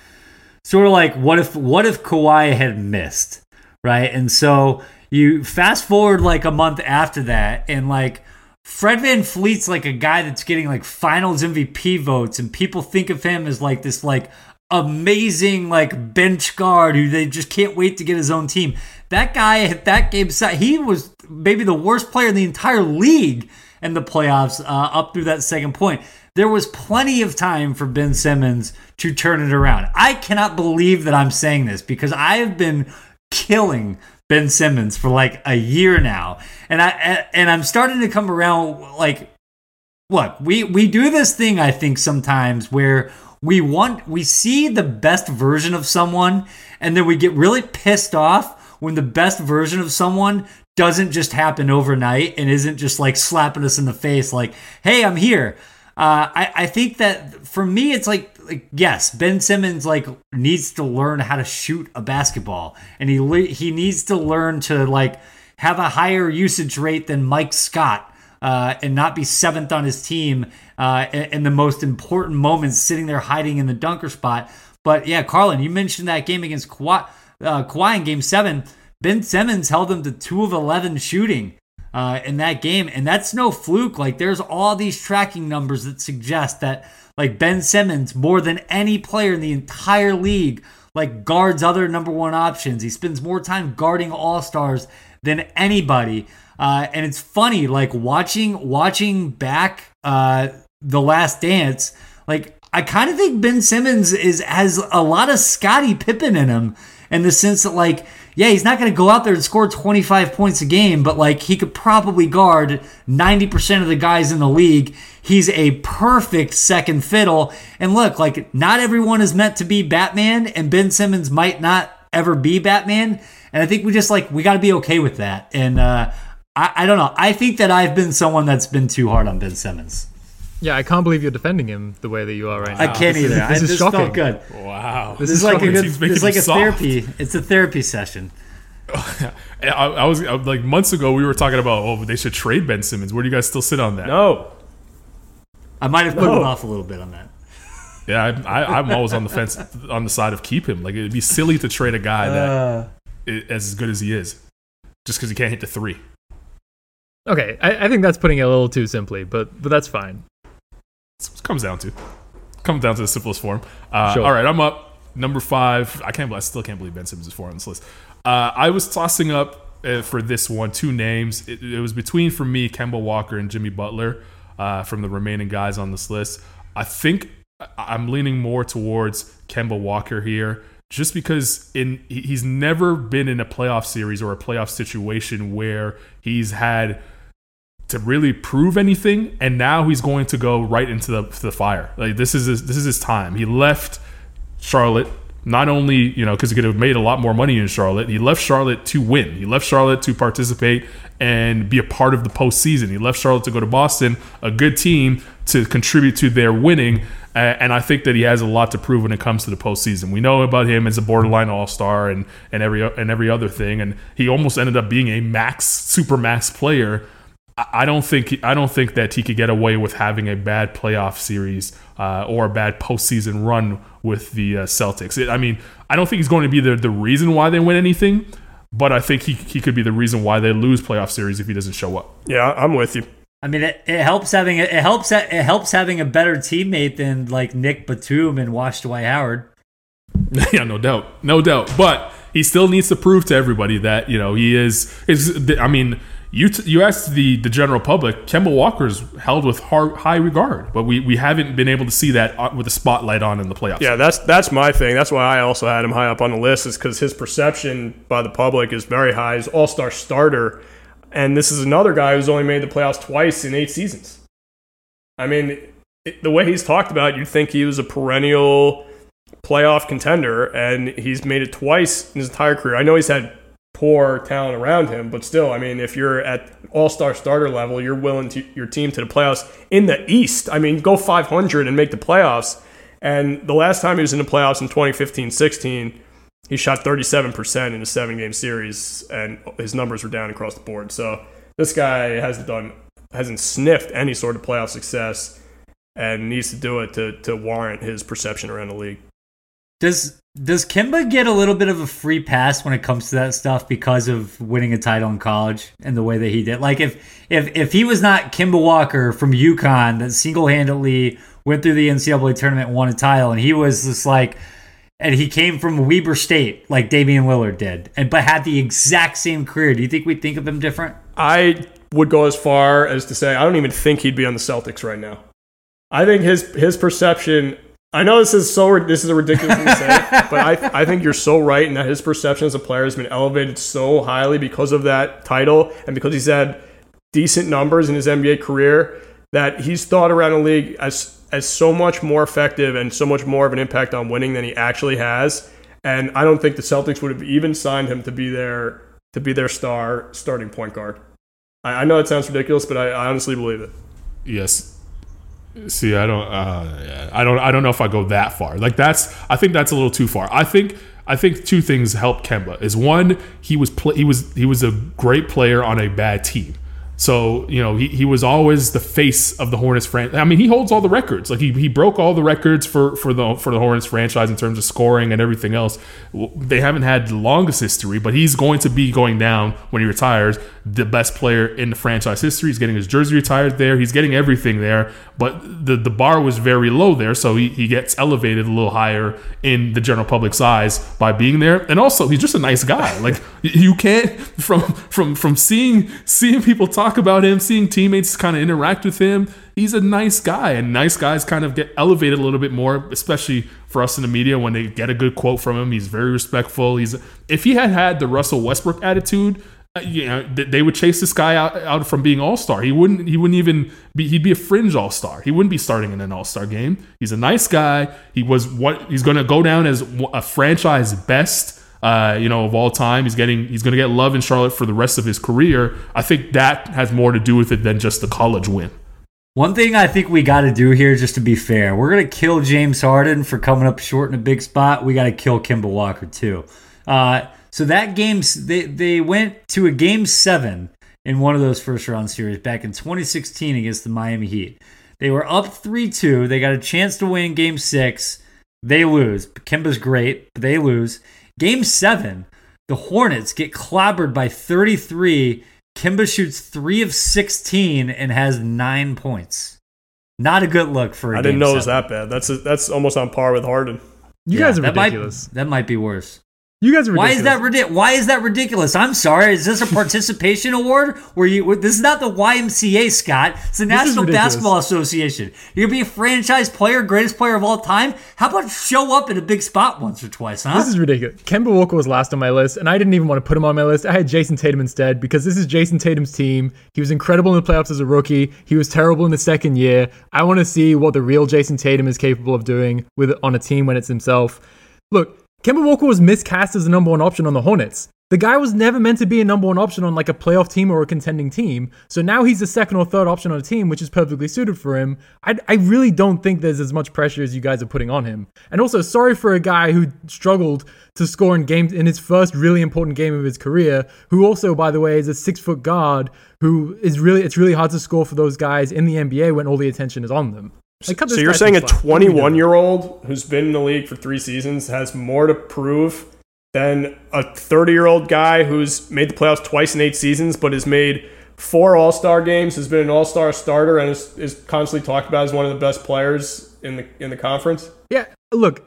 sort of like what if what if Kawhi had missed, right? And so you fast forward like a month after that, and like Fred VanVleet's like a guy that's getting like Finals M V P votes, and people think of him as like this like amazing like bench guard who they just can't wait to get his own team. That guy at that game, he was maybe the worst player in the entire league in the playoffs uh, up through that second point. There was plenty of time for Ben Simmons to turn it around. I cannot believe that I'm saying this because I have been killing Ben Simmons for like a year now. And I and I'm starting to come around like, look, we, we do this thing, I think, sometimes where we want we see the best version of someone and then we get really pissed off when the best version of someone doesn't just happen overnight and isn't just like slapping us in the face like, hey, I'm here. Uh, I, I think that for me, it's like, like, yes, Ben Simmons like needs to learn how to shoot a basketball and he le- he needs to learn to like have a higher usage rate than Mike Scott uh, and not be seventh on his team uh, in, in the most important moments sitting there hiding in the dunker spot. But yeah, Carlin, you mentioned that game against Kawhi, uh, Kawhi in game seven. Ben Simmons held them to two of eleven shooting. Uh, in that game, and that's no fluke. Like, there's all these tracking numbers that suggest that, like, Ben Simmons, more than any player in the entire league, like, guards other number one options. He spends more time guarding all-stars than anybody. Uh, and it's funny, like, watching watching back uh, The Last Dance, like, I kind of think Ben Simmons is has a lot of Scottie Pippen in him in the sense that, like, yeah, he's not going to go out there and score twenty-five points a game, but, like, he could probably guard ninety percent of the guys in the league. He's a perfect second fiddle. And look, like, not everyone is meant to be Batman, and Ben Simmons might not ever be Batman. And I think we just, like, we got to be okay with that. And uh, I, I don't know. I think that I've been someone that's been too hard on Ben Simmons. Yeah, I can't believe you're defending him the way that you are right now. I can't either. This is, this is shocking. Felt good. Wow. This, this is like shocking. a good, this like a soft. therapy. It's a therapy session. I, I was like months ago we were talking about, oh, they should trade Ben Simmons. Where do you guys still sit on that? No. I might have put no. it off a little bit on that. Yeah, I, I, I'm always on the fence on the side of keep him. Like, it'd be silly to trade a guy uh, that is as good as he is just because he can't hit the three. Okay, I, I think that's putting it a little too simply, but but that's fine. It comes down to comes down to the simplest form. Uh, sure. All right, I'm up. Number five. I can't. I still can't believe Ben Simmons is four on this list. Uh, I was tossing up uh, for this one two names. It, it was between, for me, Kemba Walker and Jimmy Butler uh, from the remaining guys on this list. I think I'm leaning more towards Kemba Walker here, just because in he's never been in a playoff series or a playoff situation where he's had to really prove anything, and now he's going to go right into the, the fire. Like, this is his, this is his time. He left Charlotte not only, you know, because he could have made a lot more money in Charlotte. He left Charlotte to win. He left Charlotte to participate and be a part of the postseason. He left Charlotte to go to Boston, a good team, to contribute to their winning. And I think that he has a lot to prove when it comes to the postseason. We know about him as a borderline all-star and and every and every other thing. And he almost ended up being a max, super max player. I don't think I don't think that he could get away with having a bad playoff series uh, or a bad postseason run with the uh, Celtics. It, I mean, I don't think he's going to be the, the reason why they win anything, but I think he he could be the reason why they lose playoff series if he doesn't show up. Yeah, I'm with you. I mean, it, it helps having it helps it helps having a better teammate than like Nick Batum and Wash Dwight Howard. Yeah, no doubt, no doubt. But he still needs to prove to everybody that, you know, he is. Is I mean. You t- you asked the, the general public, Kemba Walker's held with hard, high regard, but we, we haven't been able to see that with the spotlight on in the playoffs. Yeah, that's that's my thing. That's why I also had him high up on the list, is because his perception by the public is very high. He's an all-star starter, and this is another guy who's only made the playoffs twice in eight seasons. I mean, it, the way he's talked about it, you'd think he was a perennial playoff contender, and he's made it twice in his entire career. I know he's had poor talent around him, but still, I mean, if you're at all-star starter level, you're willing to your team to the playoffs in the East. I mean, go five hundred and make the playoffs. And the last time he was in the playoffs in twenty fifteen sixteen, he shot thirty-seven percent in a seven-game series, and his numbers were down across the board. So this guy hasn't done, hasn't sniffed any sort of playoff success, and needs to do it to to warrant his perception around the league. Does does Kemba get a little bit of a free pass when it comes to that stuff because of winning a title in college and the way that he did? Like, if if if he was not Kemba Walker from UConn that single-handedly went through the N C double A tournament and won a title, and he was just like, and he came from Weber State like Damian Lillard did, and but had the exact same career, do you think we'd think of him different? I would go as far as to say I don't even think he'd be on the Celtics right now. I think his his perception. I know this is so this is a ridiculous thing to say, but I I think you're so right in that his perception as a player has been elevated so highly because of that title and because he's had decent numbers in his N B A career, that he's thought around the league as as so much more effective and so much more of an impact on winning than he actually has. And I don't think the Celtics would have even signed him to be their to be their star starting point guard. I, I know it sounds ridiculous, but I, I honestly believe it. Yes. See, I don't, uh, I don't, I don't know if I go that far. Like, that's, I think that's a little too far. I think, I think two things help Kemba. Is one, he was, play, he was, he was a great player on a bad team. So, you know, he, he was always the face of the Hornets franchise. I mean, he holds all the records. Like, he, he broke all the records for, for the for the Hornets franchise in terms of scoring and everything else. They haven't had the longest history, but he's going to be going down when he retires the best player in the franchise history. He's getting his jersey retired there. He's getting everything there. But the, the bar was very low there, so he, he gets elevated a little higher in the general public's eyes by being there. And also, he's just a nice guy. Like, you can't, from from from seeing seeing people talk talk about him, seeing teammates kind of interact with him. He's a nice guy, and nice guys kind of get elevated a little bit more, especially for us in the media when they get a good quote from him. He's very respectful. He's if he had had the Russell Westbrook attitude, you know, they would chase this guy out, out from being all-star. He wouldn't. He wouldn't even be. He'd be a fringe all-star. He wouldn't be starting in an all-star game. He's a nice guy. He was what he's going to go down as a franchise best. Uh, you know, of all time. He's getting, he's going to get love in Charlotte for the rest of his career. I think that has more to do with it than just the college win. One thing I think we got to do here, just to be fair, we're going to kill James Harden for coming up short in a big spot. We got to kill Kemba Walker too. Uh, so that game, they, they went to a game seven in one of those first round series back in twenty sixteen against the Miami Heat. They were up three two. They got a chance to win game six. They lose. Kemba's great, but they lose. Game seven, the Hornets get clobbered by thirty-three. Kemba shoots three of sixteen and has nine points. Not a good look for a I game didn't know seven. It was that bad. That's a, that's almost on par with Harden. You yeah, guys are that ridiculous. Might, that might be worse. You guys are ridiculous. Why is that ridiculous? Why is that ridiculous? I'm sorry. Is this a participation award? Where you? This is not the Y M C A, Scott. It's the National Basketball Association. You're going to be a franchise player, greatest player of all time. How about show up in a big spot once or twice, huh? This is ridiculous. Kemba Walker was last on my list, and I didn't even want to put him on my list. I had Jayson Tatum instead because this is Jayson Tatum's team. He was incredible in the playoffs as a rookie. He was terrible in the second year. I want to see what the real Jayson Tatum is capable of doing with on a team when it's himself. Look, Kemba Walker was miscast as the number one option on the Hornets. The guy was never meant to be a number one option on like a playoff team or a contending team. So now he's the second or third option on a team, which is perfectly suited for him. I, I really don't think there's as much pressure as you guys are putting on him. And also, sorry for a guy who struggled to score in games in his first really important game of his career, who also, by the way, is a six foot guard who is really, it's really hard to score for those guys in the N B A when all the attention is on them. Like, so you're saying a twenty-one-year-old who's been in the league for three seasons has more to prove than a thirty-year-old guy who's made the playoffs twice in eight seasons but has made four All-Star games, has been an All-Star starter, and is, is constantly talked about as one of the best players in the in the conference? Yeah, look.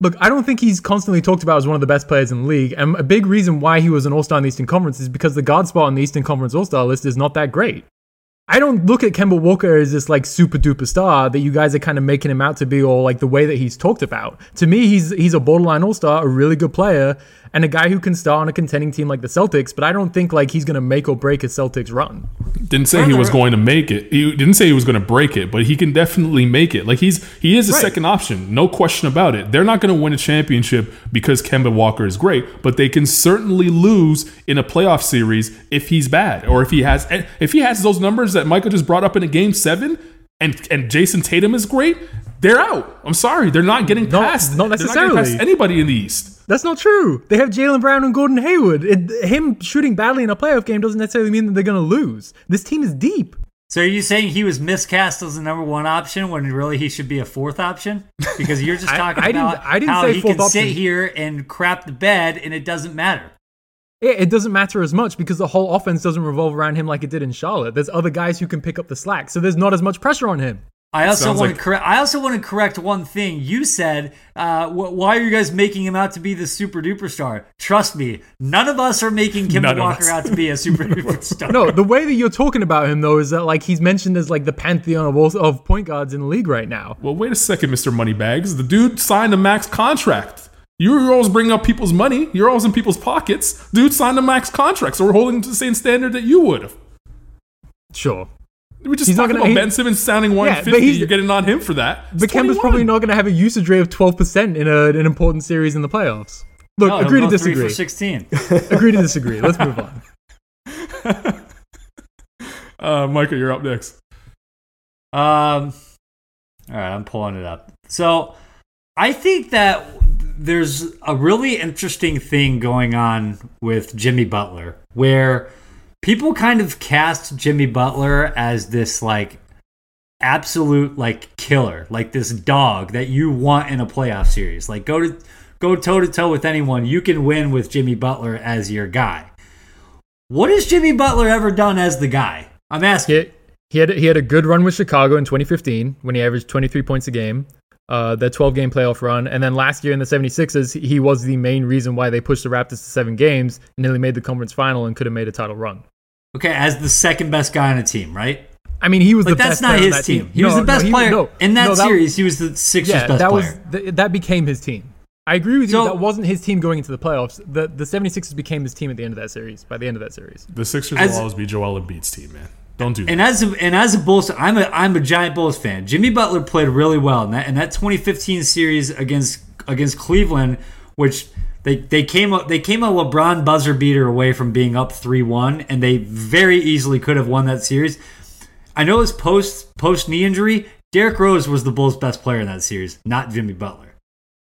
Look, I don't think he's constantly talked about as one of the best players in the league. And a big reason why he was an All-Star in the Eastern Conference is because the guard spot on the Eastern Conference All-Star list is not that great. I don't look at Kemba Walker as this like super duper star that you guys are kind of making him out to be, or like the way that he's talked about. To me, he's he's a borderline all-star, a really good player, and a guy who can start on a contending team like the Celtics, but I don't think like he's going to make or break a Celtics run. Didn't say he was going to make it. He didn't say he was going to break it, but he can definitely make it. Like he's he is a right. second option, no question about it. They're not going to win a championship because Kemba Walker is great, but they can certainly lose in a playoff series if he's bad or if he has if he has those numbers that Michael just brought up in a game seven, and and Jayson Tatum is great, they're out. I'm sorry, they're not getting not, past. Not necessarily. They're not getting past anybody in the East. That's not true. They have Jaylen Brown and Gordon Hayward. It, him shooting badly in a playoff game doesn't necessarily mean that they're going to lose. This team is deep. So are you saying he was miscast as the number one option when really he should be a fourth option? Because you're just talking I, I about didn't, I didn't how say he can option. Sit here and crap the bed and it doesn't matter. It doesn't matter as much because the whole offense doesn't revolve around him like it did in Charlotte. There's other guys who can pick up the slack, so there's not as much pressure on him. I also want like- to correct. I also want to correct one thing you said. Uh, wh- why are you guys making him out to be the super duper star? Trust me, none of us are making Kemba Walker out to be a super duper star. No, the way that you're talking about him though is that like he's mentioned as like the pantheon of all- of point guards in the league right now. Well, wait a second, Mister Moneybags. The dude signed a max contract. You're always bringing up people's money. You're always in people's pockets. Dude signed a max contract, so we're holding to the same standard that you would have. Sure. We're just he's talking about he, Ben Simmons sounding one fifty. Yeah, you're getting on him for that. It's but Kemba's probably not going to have a usage rate of twelve percent in a, an important series in the playoffs. Look, no, agree to disagree. Three for sixteen. Agree to disagree. Let's move on. uh, Michael, you're up next. Um. All right, I'm pulling it up. So I think that there's a really interesting thing going on with Jimmy Butler where people kind of cast Jimmy Butler as this like absolute like killer, like this dog that you want in a playoff series. Like go to go toe to toe with anyone. You can win with Jimmy Butler as your guy. What has Jimmy Butler ever done as the guy? I'm asking. He, he had he had a good run with Chicago in twenty fifteen when he averaged twenty-three points a game. Uh, the twelve-game playoff run. And then last year in the seventy-sixers, he was the main reason why they pushed the Raptors to seven games and nearly made the conference final and could have made a title run. okay, as the second best guy on a team, right? I mean, he was like, the best player on that team. team. He no, was the best no, he, player. No, in that, no, that series, was, he was the Sixers' yeah, best that player. Was, th- that became his team. I agree with you. So, that wasn't his team going into the playoffs. The the 76ers became his team at the end of that series, by the end of that series. The Sixers as, will always be Joel Embiid's team, man. Don't do that. And as a, and as a Bulls, I'm a, I'm a giant Bulls fan. Jimmy Butler played really well in that, in that twenty fifteen series against against Cleveland, which they, they came up, they came a LeBron buzzer beater away from being up three one, and they very easily could have won that series. I know his post post knee injury, Derrick Rose was the Bulls' best player in that series, not Jimmy Butler.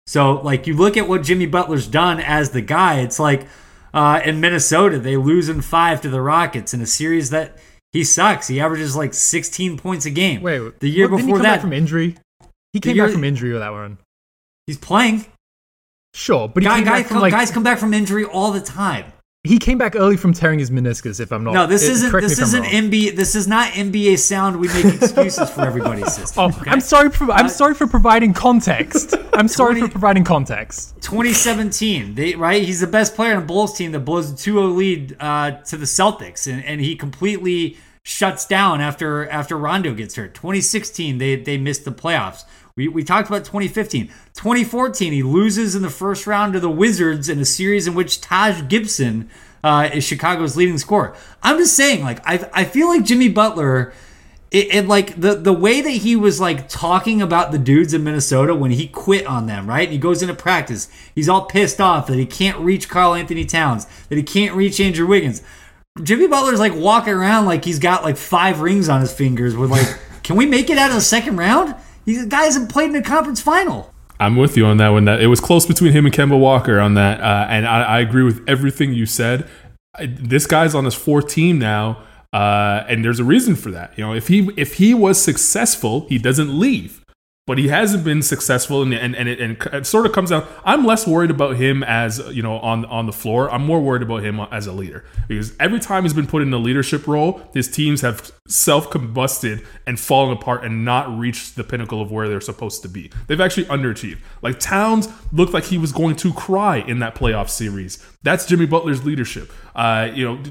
So, like, you look at what Jimmy Butler's done as the guy. It's like uh, in Minnesota, they lose in five to the Rockets in a series that he sucks. He averages like sixteen points a game. Wait, the year well, before didn't he come that back from injury, he came year, back from injury with that one. He's playing, sure, but he guy, came guy, back from, come, like, guys come back from injury all the time. He came back early from tearing his meniscus, if I'm not. No, this it, isn't. This isn't N B A. This is not N B A sound. We make excuses for everybody's system. Oh, okay? I'm sorry. For, I'm uh, sorry for providing context. I'm sorry twenty, for providing context. twenty seventeen, they, right? He's the best player on the Bulls team that blows a two oh lead uh, to the Celtics, and, and he completely shuts down after after Rondo gets hurt. twenty sixteen, they they missed the playoffs. We we talked about twenty fifteen. twenty fourteen, he loses in the first round to the Wizards in a series in which Taj Gibson uh, is Chicago's leading scorer. I'm just saying, like, I I feel like Jimmy Butler, it, it like the, the way that he was, like, talking about the dudes in Minnesota when he quit on them, right? And he goes into practice. He's all pissed off that he can't reach Karl Anthony Towns, that he can't reach Andrew Wiggins. Jimmy Butler's, like, walking around like he's got, like, five rings on his fingers with, like, can we make it out of the second round? The guy hasn't played in a conference final. I'm with you on that one. That it was close between him and Kemba Walker on that, uh, and I, I agree with everything you said. I, this guy's on his fourth team now, uh, and there's a reason for that. You know, if he if he was successful, he doesn't leave. But he hasn't been successful, and and and it, and it sort of comes down. I'm less worried about him as, you know, on on the floor. I'm more worried about him as a leader, because every time he's been put in a leadership role, his teams have self-combusted and fallen apart and not reached the pinnacle of where they're supposed to be. They've actually underachieved. Like, Towns looked like he was going to cry in that playoff series. That's Jimmy Butler's leadership. Uh, you know,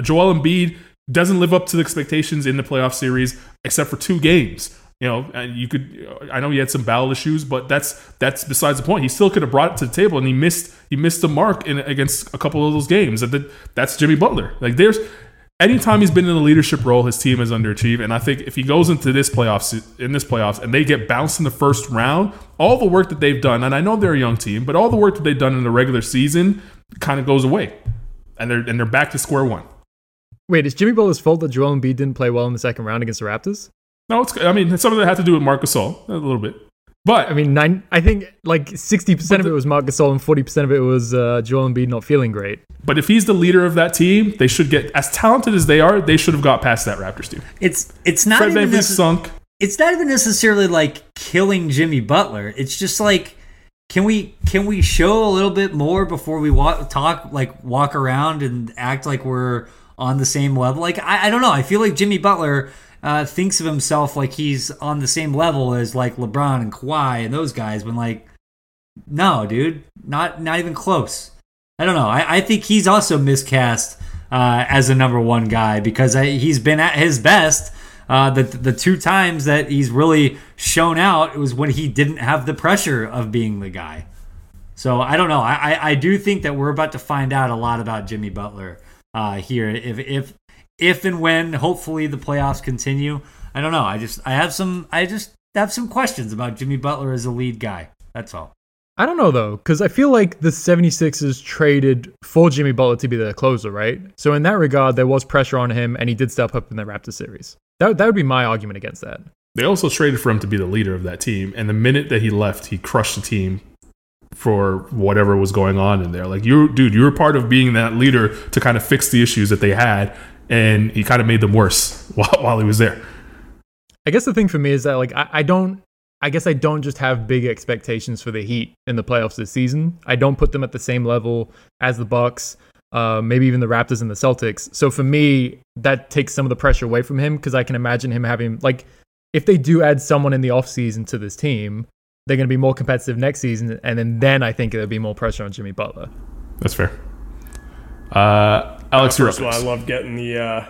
Joel Embiid doesn't live up to the expectations in the playoff series, except for two games. You know, you could. I know he had some bowel issues, but that's that's besides the point. He still could have brought it to the table, and he missed he missed the mark in, against a couple of those games. And that's Jimmy Butler. Like, there's anytime he's been in a leadership role, his team has underachieved. And I think if he goes into this playoffs in this playoffs and they get bounced in the first round, all the work that they've done, and I know they're a young team, but all the work that they've done in the regular season kind of goes away, and they're and they're back to square one. Wait, is Jimmy Butler's fault that Joel Embiid didn't play well in the second round against the Raptors? No, it's, I mean, some of that had to do with Marc Gasol a little bit, but I mean, nine, I think like sixty percent of it was Marc Gasol and forty percent of it was uh, Joel Embiid not feeling great. But if he's the leader of that team, they should get as talented as they are. They should have got past that Raptors team. It's it's not Fred even necess- sunk. It's not even necessarily like killing Jimmy Butler. It's just like, can we can we show a little bit more before we walk, talk like walk around and act like we're on the same level? Like, I, I don't know. I feel like Jimmy Butler Uh, thinks of himself like he's on the same level as like LeBron and Kawhi and those guys, when like, no, dude, not not even close. I don't know. I, I think he's also miscast uh, as a number one guy, because I, he's been at his best. Uh, the the two times that he's really shown out, it was when he didn't have the pressure of being the guy. So I don't know. I, I, I do think that we're about to find out a lot about Jimmy Butler uh, here. If if If and when, hopefully, the playoffs continue. I don't know. I just I have some I just have some questions about Jimmy Butler as a lead guy. That's all. I don't know, though, because I feel like the 76ers traded for Jimmy Butler to be their closer, right? So in that regard, there was pressure on him, and he did step up in the Raptors series. That, that would be my argument against that. They also traded for him to be the leader of that team, and the minute that he left, he crushed the team for whatever was going on in there. Like, you, dude, you were part of being that leader to kind of fix the issues that they had, and he kind of made them worse while, while he was there. I guess the thing for me is that, like, I, I don't, I guess I don't just have big expectations for the Heat in the playoffs this season. I don't put them at the same level as the Bucks, uh, maybe even the Raptors and the Celtics. So for me, that takes some of the pressure away from him, because I can imagine him having, like, if they do add someone in the offseason to this team, they're going to be more competitive next season. And then, then I think there'll be more pressure on Jimmy Butler. That's fair. Uh, Alex, uh, first of all, I love getting the uh,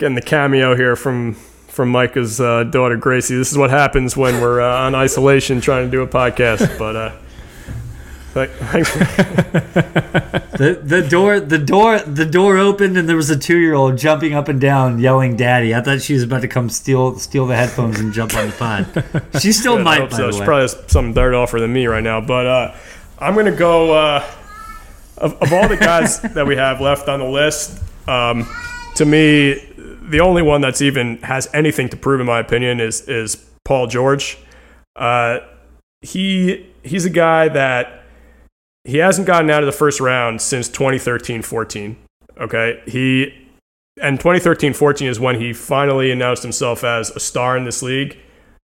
getting the cameo here from from Micah's uh, daughter Gracie. This is what happens when we're uh, on isolation trying to do a podcast. But uh, the the door the door the door opened and there was a two-year-old jumping up and down yelling "Daddy!" I thought she was about to come steal steal the headphones and jump on the pod. She still yeah, might. I hope by so. The way. She probably has some dirt off her than me right now. But uh, I'm gonna go. Uh, Of, of all the guys that we have left on the list, um, to me, the only one that's even has anything to prove, in my opinion, is is Paul George. Uh, he he's a guy that he hasn't gotten out of the first round since twenty thirteen fourteen. Okay, he and twenty thirteen fourteen is when he finally announced himself as a star in this league,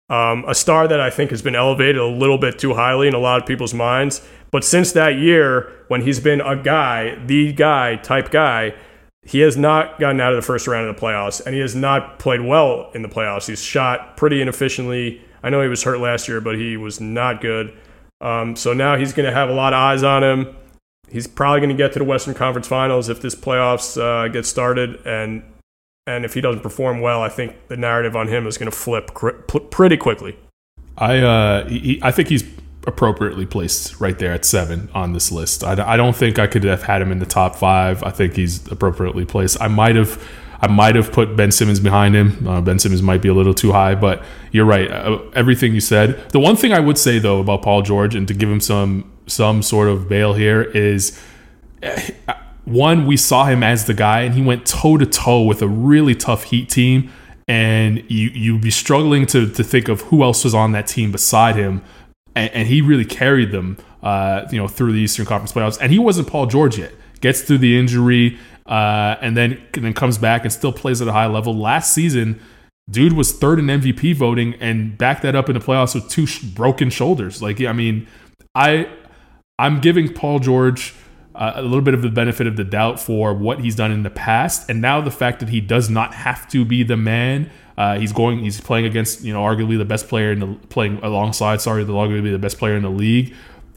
um, a star that I think has been elevated a little bit too highly in a lot of people's minds. But since that year, when he's been a guy, the guy type guy, he has not gotten out of the first round of the playoffs, and he has not played well in the playoffs. He's shot pretty inefficiently. I know he was hurt last year, but he was not good. Um, so now he's going to have a lot of eyes on him. He's probably going to get to the Western Conference Finals if this playoffs uh, gets started, and and if he doesn't perform well, I think the narrative on him is going to flip cr- pretty quickly. I uh, he, I think he's appropriately placed right there at seven on this list. I, I don't think I could have had him in the top five. I think he's appropriately placed. I might have, I might have put Ben Simmons behind him. Uh, Ben Simmons might be a little too high, but you're right. Uh, everything you said. The one thing I would say though about Paul George, and to give him some some sort of bail here, is one, we saw him as the guy, and he went toe to toe with a really tough Heat team, and you you'd be struggling to to think of who else was on that team beside him. And he really carried them, uh, you know, through the Eastern Conference playoffs. And he wasn't Paul George yet. Gets through the injury, uh, and then and then comes back and still plays at a high level. Last season, dude was third in M V P voting and backed that up in the playoffs with two sh- broken shoulders. Like, I mean, I I'm giving Paul George uh, a little bit of the benefit of the doubt for what he's done in the past, and now the fact that he does not have to be the man. Uh, he's going. He's playing against, you know, arguably the best player in the playing alongside. Sorry, the arguably the best player in the league.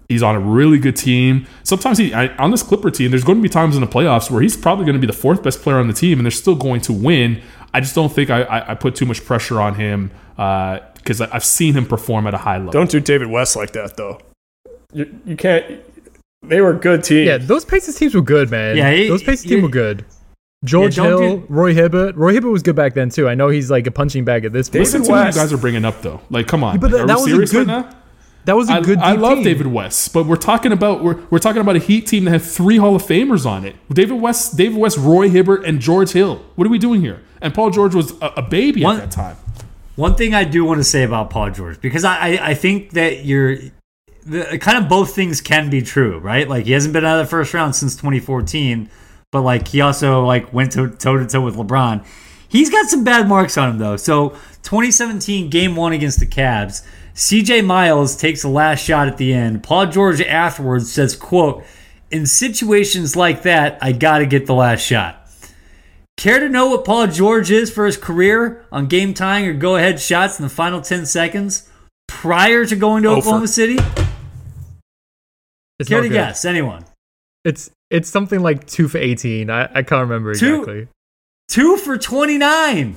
He's on a really good team. Sometimes he I, on this Clipper team. There's going to be times in the playoffs where he's probably going to be the fourth best player on the team, and they're still going to win. I just don't think I, I, I put too much pressure on him because uh, I've seen him perform at a high level. Don't do David West like that, though. You, you can't. They were good teams. Yeah, those Pacers teams were good, man. Yeah, he, those Pacers teams were good. George yeah, Hill, do- Roy Hibbert. Roy Hibbert was good back then, too. I know he's like a punching bag at this point. David West. You guys are bringing up, though. Like, come on. Yeah, but that, that, was good, right that was a I, good I team. Love David West, but we're talking about we're we're talking about a Heat team that had three Hall of Famers on it. David West, David West, Roy Hibbert, and George Hill. What are we doing here? And Paul George was a, a baby one, at that time. One thing I do want to say about Paul George, because I, I, I think that you're the, kind of both things can be true, right? Like, he hasn't been out of the first round since twenty fourteen. But, like, he also, like, went to, toe-to-toe with LeBron. He's got some bad marks on him, though. So, twenty seventeen, game one against the Cavs, C J Miles takes the last shot at the end. Paul George afterwards says, quote, "In situations like that, I gotta get the last shot." Care to know what Paul George is for his career on game-tying or go-ahead shots in the final ten seconds prior to going to Over. Oklahoma City? It's Care to good. Guess, anyone? It's... It's something like two for eighteen. I, I can't remember exactly. Two, two for twenty-nine.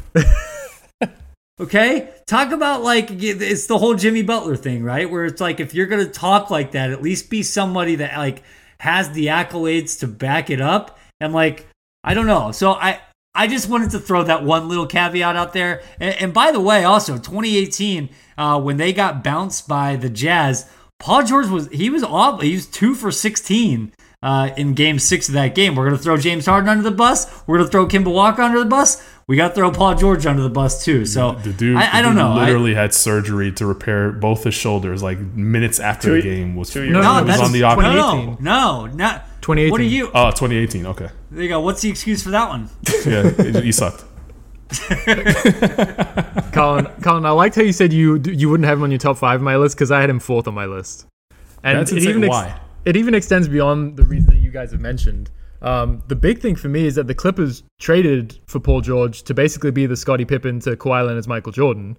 Okay? Talk about, like, it's the whole Jimmy Butler thing, right? Where it's like, if you're going to talk like that, at least be somebody that, like, has the accolades to back it up. And, like, I don't know. So I, I just wanted to throw that one little caveat out there. And, and by the way, also, twenty eighteen, uh, when they got bounced by the Jazz, Paul George was, he was off. He was two for sixteen. Uh, in game six of that game. We're going to throw James Harden under the bus. We're going to throw Kemba Walker under the bus. We got to throw Paul George under the bus, too. So the dude, I, I don't know. Literally I, had surgery to repair both his shoulders like minutes after two, the game was, no, no, was on the op- No, no, not twenty eighteen. What are you? Oh, twenty eighteen. Okay. There you go. What's the excuse for that one? Yeah, you sucked. Colin, Colin, I liked how you said you you wouldn't have him on your top five of my list because I had him fourth on my list. And that's it, even ex- why. It even extends beyond the reason that you guys have mentioned. Um, the big thing for me is that the Clippers traded for Paul George to basically be the Scottie Pippen to Kawhi Leonard's Michael Jordan.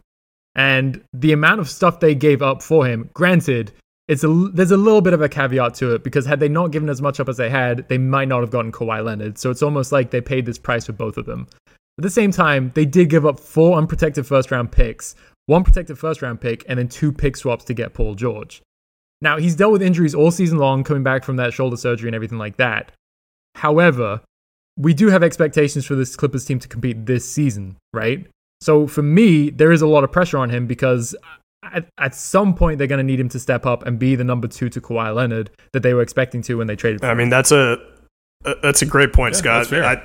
And the amount of stuff they gave up for him, granted, it's a, there's a little bit of a caveat to it, because had they not given as much up as they had, they might not have gotten Kawhi Leonard. So it's almost like they paid this price for both of them. At the same time, they did give up four unprotected first-round picks, one protected first-round pick, and then two pick swaps to get Paul George. Now, he's dealt with injuries all season long, coming back from that shoulder surgery and everything like that. However, we do have expectations for this Clippers team to compete this season, right? So for me, there is a lot of pressure on him, because at, at some point they're going to need him to step up and be the number two to Kawhi Leonard that they were expecting to when they traded for him. I mean, that's a that's a great point, yeah, Scott. I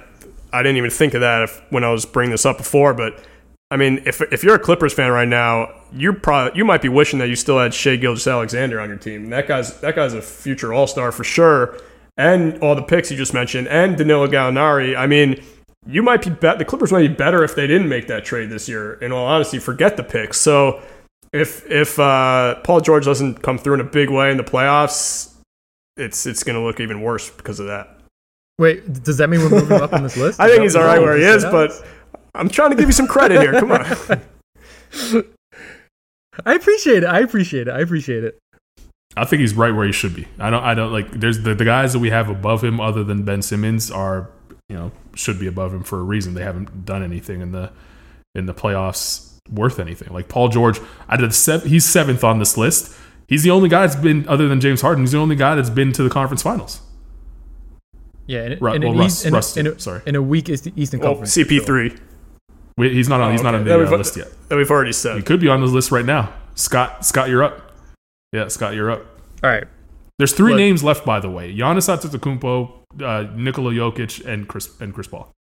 I didn't even think of that if, when I was bringing this up before, but I mean, if if you're a Clippers fan right now, you probably you might be wishing that you still had Shai Gilgeous-Alexander on your team. That guy's that guy's a future All-Star for sure, and all the picks you just mentioned, and Danilo Gallinari. I mean, you might be, be- the Clippers might be better if they didn't make that trade this year. In all honesty, forget the picks. So if if uh, Paul George doesn't come through in a big way in the playoffs, it's it's going to look even worse because of that. Wait, does that mean we're moving up on this list? I think he's all right where he is, but I'm trying to give you some credit here. Come on. I appreciate it. I appreciate it. I appreciate it. I think he's right where he should be. I don't. I don't like. There's the, the guys that we have above him, other than Ben Simmons, are you know should be above him for a reason. They haven't done anything in the in the playoffs worth anything. Like Paul George, I did seven, he's seventh on this list. He's the only guy that's been, other than James Harden, he's the only guy that's been to the conference finals. Yeah, and, Ru- and well, Russ, in, Russ, in, a, sorry. in a weak Eastern well, Conference. C P three. So. We, he's not on. Oh, he's okay. not on the uh, list yet. That we've already said. He could be on this list right now. Scott, Scott, you're up. Yeah, Scott, you're up. All right. There's three Look. names left, by the way: Giannis Antetokounmpo, uh, Nikola Jokic, and Chris and Chris Paul.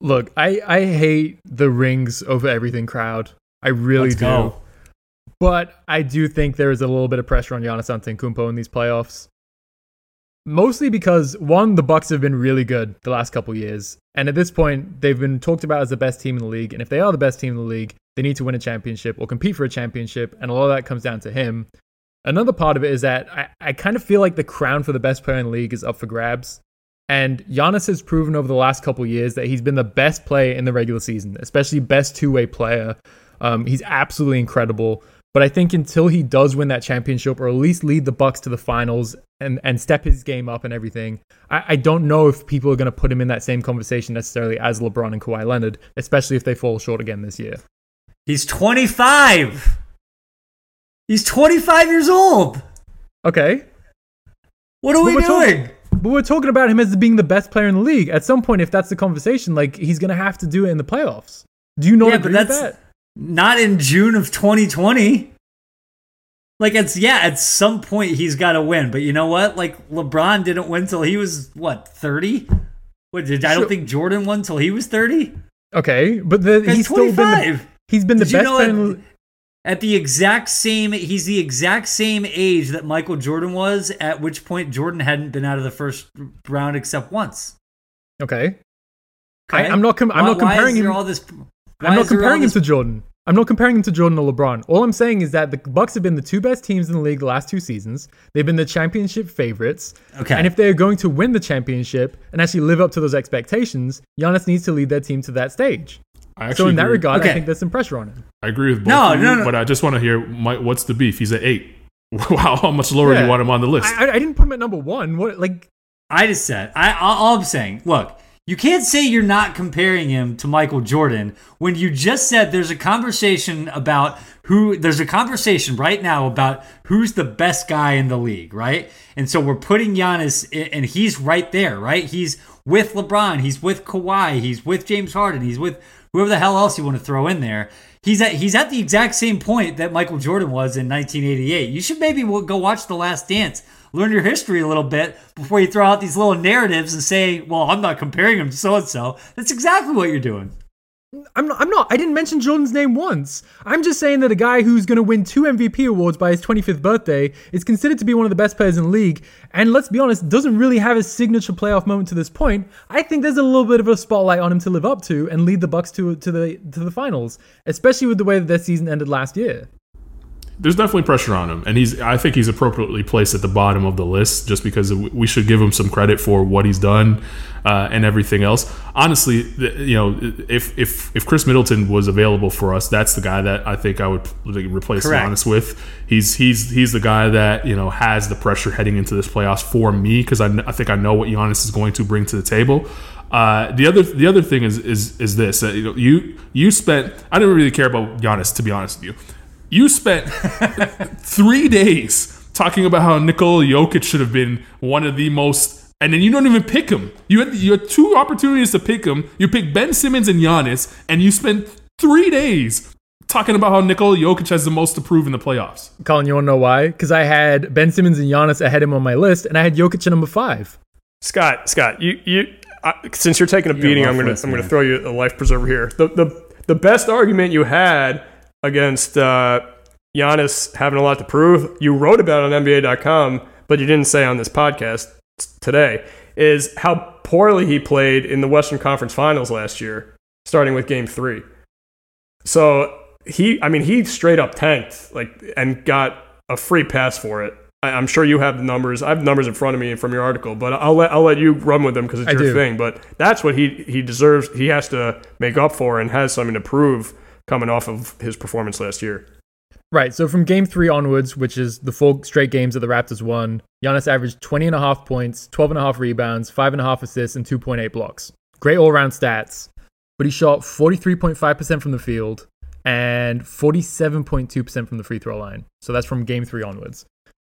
Look, I, I hate the rings over everything crowd. I really Let's do. Go. But I do think there is a little bit of pressure on Giannis Antetokounmpo in these playoffs. Mostly because, one, the Bucks have been really good the last couple years. And at this point, they've been talked about as the best team in the league. And if they are the best team in the league, they need to win a championship or compete for a championship. And a lot of that comes down to him. Another part of it is that I, I kind of feel like the crown for the best player in the league is up for grabs. And Giannis has proven over the last couple years that he's been the best player in the regular season, especially best two-way player. Um, he's absolutely incredible. But I think until he does win that championship, or at least lead the Bucks to the finals and, and step his game up and everything, I, I don't know if people are going to put him in that same conversation necessarily as LeBron and Kawhi Leonard, especially if they fall short again this year. He's twenty-five. He's twenty-five years old. Okay. What are but we doing? Talking, but we're talking about him as being the best player in the league. At some point, if that's the conversation, like he's going to have to do it in the playoffs. Do you not yeah, agree but that's- with that? Not in June of twenty twenty. Like, it's, yeah, at some point he's got to win. But you know what? Like, LeBron didn't win till he was, what, thirty? What, did, I don't think Jordan won till he was thirty. Okay, but the, he's still been the, he's been the best player. At the exact same, he's the exact same age that Michael Jordan was, at which point Jordan hadn't been out of the first round except once. Okay. I, I'm not, com- I'm why, not comparing why is him. All this... Why I'm not comparing him this- to Jordan. I'm not comparing him to Jordan or LeBron. All I'm saying is that the Bucks have been the two best teams in the league the last two seasons. They've been the championship favorites. Okay. And if they're going to win the championship and actually live up to those expectations, Giannis needs to lead their team to that stage. I so in that agree. regard, okay. I think there's some pressure on him. I agree with both no, of you, no, no. But I just want to hear, my, what's the beef? He's at eight. Wow, how much lower yeah. do you want him on the list? I, I didn't put him at number one. What, like, I just said, I, all I'm saying, look, you can't say you're not comparing him to Michael Jordan when you just said there's a conversation about who, there's a conversation right now about who's the best guy in the league, right? And so we're putting Giannis in, and he's right there, right? He's with LeBron, he's with Kawhi, he's with James Harden, he's with whoever the hell else you want to throw in there. He's at he's at the exact same point that Michael Jordan was in nineteen eighty-eight. You should maybe go watch The Last Dance. Learn your history a little bit before you throw out these little narratives and say, well, I'm not comparing him to so-and-so. That's exactly what you're doing. I'm not. I'm not. I didn't mention Jordan's name once. I'm just saying that a guy who's going to win two M V P awards by his twenty-fifth birthday is considered to be one of the best players in the league. And let's be honest, doesn't really have his signature playoff moment to this point. I think there's a little bit of a spotlight on him to live up to and lead the Bucks to to the to the finals, especially with the way that their season ended last year. there's definitely pressure on him, and he's I think he's appropriately placed at the bottom of the list just because we should give him some credit for what he's done uh, and everything else. Honestly, you know, if if if Chris Middleton was available for us, that's the guy that I think I would replace Giannis with. He's he's he's the guy that, you know, has the pressure heading into this playoffs for me, because I, I think I know what Giannis is going to bring to the table. Uh, the other the other thing is is is this uh, you know, you you spent I didn't really care about Giannis, to be honest with you. You spent three days talking about how Nikola Jokic should have been one of the most, and then you don't even pick him. You had you had two opportunities to pick him. You picked Ben Simmons and Giannis, and you spent three days talking about how Nikola Jokic has the most to prove in the playoffs. Colin, you want to know why? Because I had Ben Simmons and Giannis ahead of him on my list, and I had Jokic at number five. Scott, Scott, you you I, since you're taking a beating, I'm gonna I'm gonna throw you a life preserver here. The the the best argument you had against uh, Giannis having a lot to prove, you wrote about it on N B A dot com, but you didn't say on this podcast today, is how poorly he played in the Western Conference Finals last year, starting with Game Three. So he, I mean, he straight up tanked, like, and got a free pass for it. I, I'm sure you have the numbers. I have numbers in front of me from your article, but I'll let I'll let you run with them because it's I your do. thing. But that's what he he deserves. He has to make up for and has something to prove, coming off of his performance last year. Right, so from game three onwards, which is the full straight games that the Raptors won, Giannis averaged twenty point five points, twelve point five rebounds, five point five assists, and two point eight blocks. Great all-round stats, but he shot forty-three point five percent from the field and forty-seven point two percent from the free throw line. So that's from game three onwards.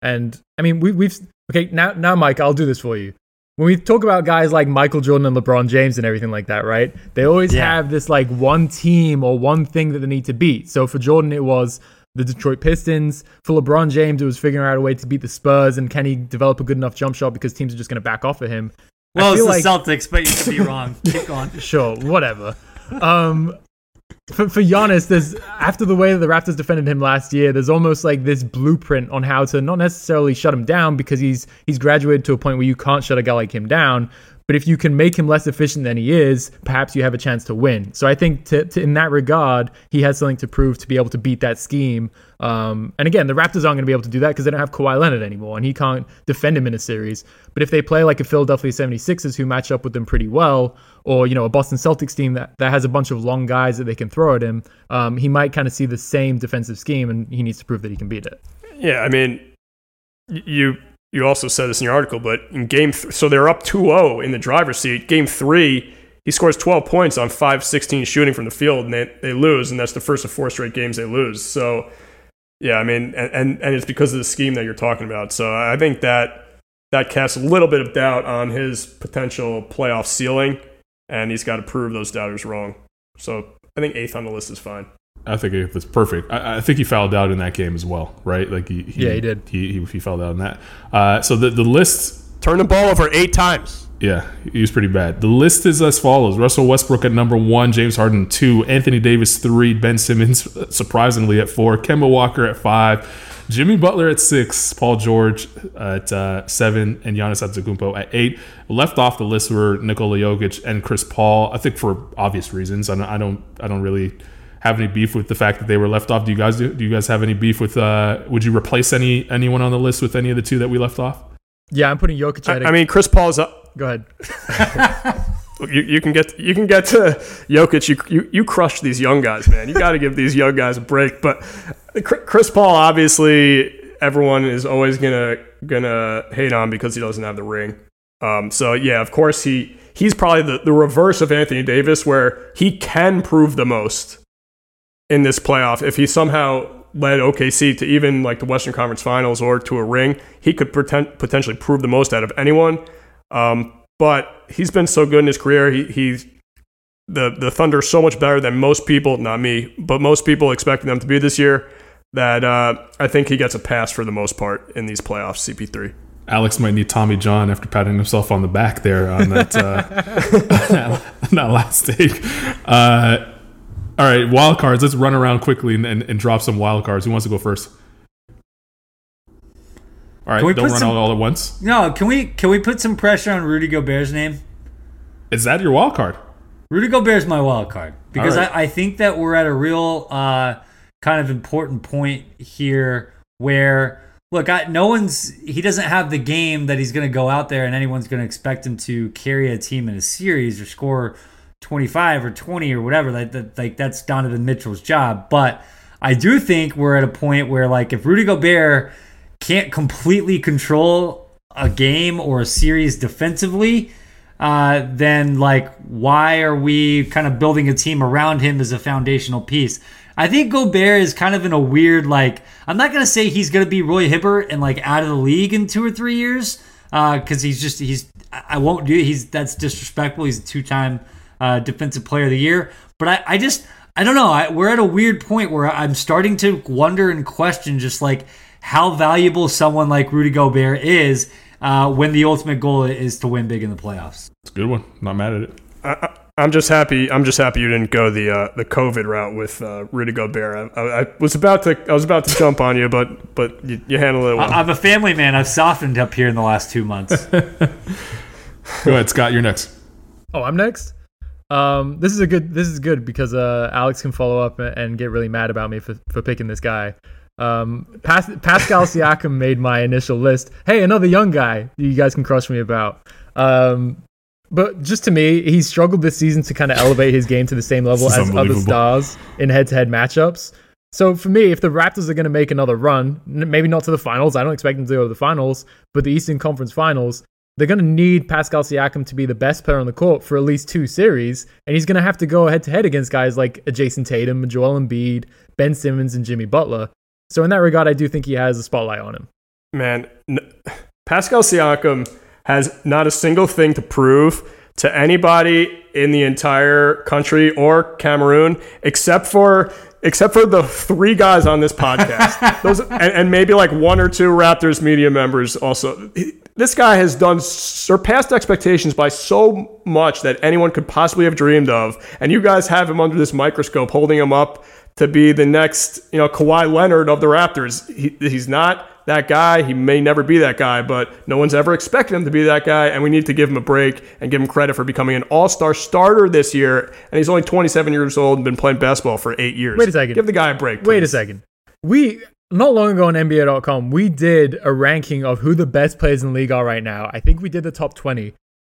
And, I mean, we, we've... Okay, now, now, Mike, I'll do this for you. When we talk about guys like Michael Jordan and LeBron James and everything like that, right? They always yeah. have this like one team or one thing that they need to beat. So for Jordan, it was the Detroit Pistons. For LeBron James, it was figuring out a way to beat the Spurs, and can he develop a good enough jump shot because teams are just going to back off of him. Well, it's the like... Celtics, but you could be wrong. Keep going. Sure, whatever. Um, for, for Giannis, there's, after the way that the Raptors defended him last year, there's almost like this blueprint on how to not necessarily shut him down, because he's he's graduated to a point where you can't shut a guy like him down. But if you can make him less efficient than he is, perhaps you have a chance to win. So I think to, to, in that regard, he has something to prove to be able to beat that scheme. Um, and again, the Raptors aren't going to be able to do that because they don't have Kawhi Leonard anymore, and he can't defend him in a series. But if they play like a Philadelphia seventy-sixers who match up with them pretty well, or, you know, a Boston Celtics team that, that has a bunch of long guys that they can throw at him, um, he might kind of see the same defensive scheme, and he needs to prove that he can beat it. Yeah, I mean, you... You also said this in your article, but in game, th- so they're up two oh in the driver's seat. Game three, he scores twelve points on five sixteen shooting from the field, and they, they lose, and that's the first of four straight games they lose. So, yeah, I mean, and, and, and it's because of the scheme that you're talking about. So I think that that casts a little bit of doubt on his potential playoff ceiling, and he's got to prove those doubters wrong. So I think eighth on the list is fine. I think it's perfect. I, I think he fouled out in that game as well, right? Like he, he yeah, he did. He, he he fouled out in that. Uh, so the the list turned the ball over eight times. Yeah, he was pretty bad. The list is as follows: Russell Westbrook at number one, James Harden two, Anthony Davis three, Ben Simmons surprisingly at four, Kemba Walker at five, Jimmy Butler at six, Paul George at uh, seven, and Giannis Antetokounmpo at eight. Left off the list were Nikola Jokic and Chris Paul. I think for obvious reasons. I don't. I don't. I don't really. Have any beef with the fact that they were left off? Do you guys do? Do you guys have any beef with? Uh, would you replace any anyone on the list with any of the two that we left off? Yeah, I'm putting Jokic. I, I mean, Chris Paul's up. Go ahead. you you can get you can get to Jokic. You you you crush these young guys, man. You got to give these young guys a break. But Chris Paul, obviously, everyone is always gonna gonna hate on because he doesn't have the ring. Um, so yeah, of course he he's probably the, the reverse of Anthony Davis, where he can prove the most in this playoff. If he somehow led O K C to even like the Western Conference Finals or to a ring, he could pretend, potentially prove the most out of anyone. Um, but he's been so good in his career. He, he's the the Thunder so much better than most people, not me, but most people expecting them to be this year, that uh, I think he gets a pass for the most part in these playoffs. C P three. Alex might need Tommy John after patting himself on the back there on that uh, that, that last take. Uh, All right, wild cards. Let's run around quickly and, and, and drop some wild cards. Who wants to go first? All right, don't run some, out all at once. No, can we can we put some pressure on Rudy Gobert's name? Is that your wild card? Rudy Gobert's my wild card because right. I, I think that we're at a real uh, kind of important point here where, look, I, no one's he doesn't have the game that he's going to go out there and anyone's going to expect him to carry a team in a series or score twenty-five or twenty or whatever. Like, that, like that's Donovan Mitchell's job. But I do think we're at a point where, like, if Rudy Gobert can't completely control a game or a series defensively, uh, then, like, why are we kind of building a team around him as a foundational piece? I think Gobert is kind of in a weird, like, I'm not going to say he's going to be Roy Hibbert and, like, out of the league in two or three years because uh, he's just, he's, I won't do, he's that's disrespectful. He's a two-time uh, defensive player of the year. But I, I just, I don't know. I, we're at a weird point where I'm starting to wonder and question just, like, how valuable someone like Rudy Gobert is uh, when the ultimate goal is to win big in the playoffs. It's a good one. Not mad at it. I, I, I'm just happy. I'm just happy you didn't go the uh, the COVID route with uh, Rudy Gobert. I, I, I was about to. I was about to jump on you, but but you, you handled it well. I, I'm a family man. I've softened up here in the last two months. Go ahead, Scott. You're next. Oh, I'm next. Um, this is a good. This is good because uh, Alex can follow up and get really mad about me for for picking this guy. Um, Pas- Pascal Siakam made my initial list. Hey, another young guy you guys can crush me about. Um, but just to me, he struggled this season to kind of elevate his game to the same level as other stars in head-to-head matchups. So for me, if the Raptors are going to make another run, maybe not to the finals, I don't expect them to go to the finals, but the Eastern Conference Finals, they're going to need Pascal Siakam to be the best player on the court for at least two series, and he's going to have to go head-to-head against guys like Jayson Tatum, Joel Embiid, Ben Simmons, and Jimmy Butler. So in that regard, I do think he has a spotlight on him. Man, n- Pascal Siakam has not a single thing to prove to anybody in the entire country or Cameroon, except for except for the three guys on this podcast. Those and, and maybe like one or two Raptors media members also. He, this guy has done surpassed expectations by so much that anyone could possibly have dreamed of. And you guys have him under this microscope, holding him up to be the next, you know, Kawhi Leonard of the Raptors. He, he's not that guy. He may never be that guy, but no one's ever expected him to be that guy, and we need to give him a break and give him credit for becoming an all-star starter this year, and he's only twenty-seven years old and been playing basketball for eight years. Wait a second. Give the guy a break, please. Wait a second. We, not long ago on N B A dot com, we did a ranking of who the best players in the league are right now. I think we did the top twenty.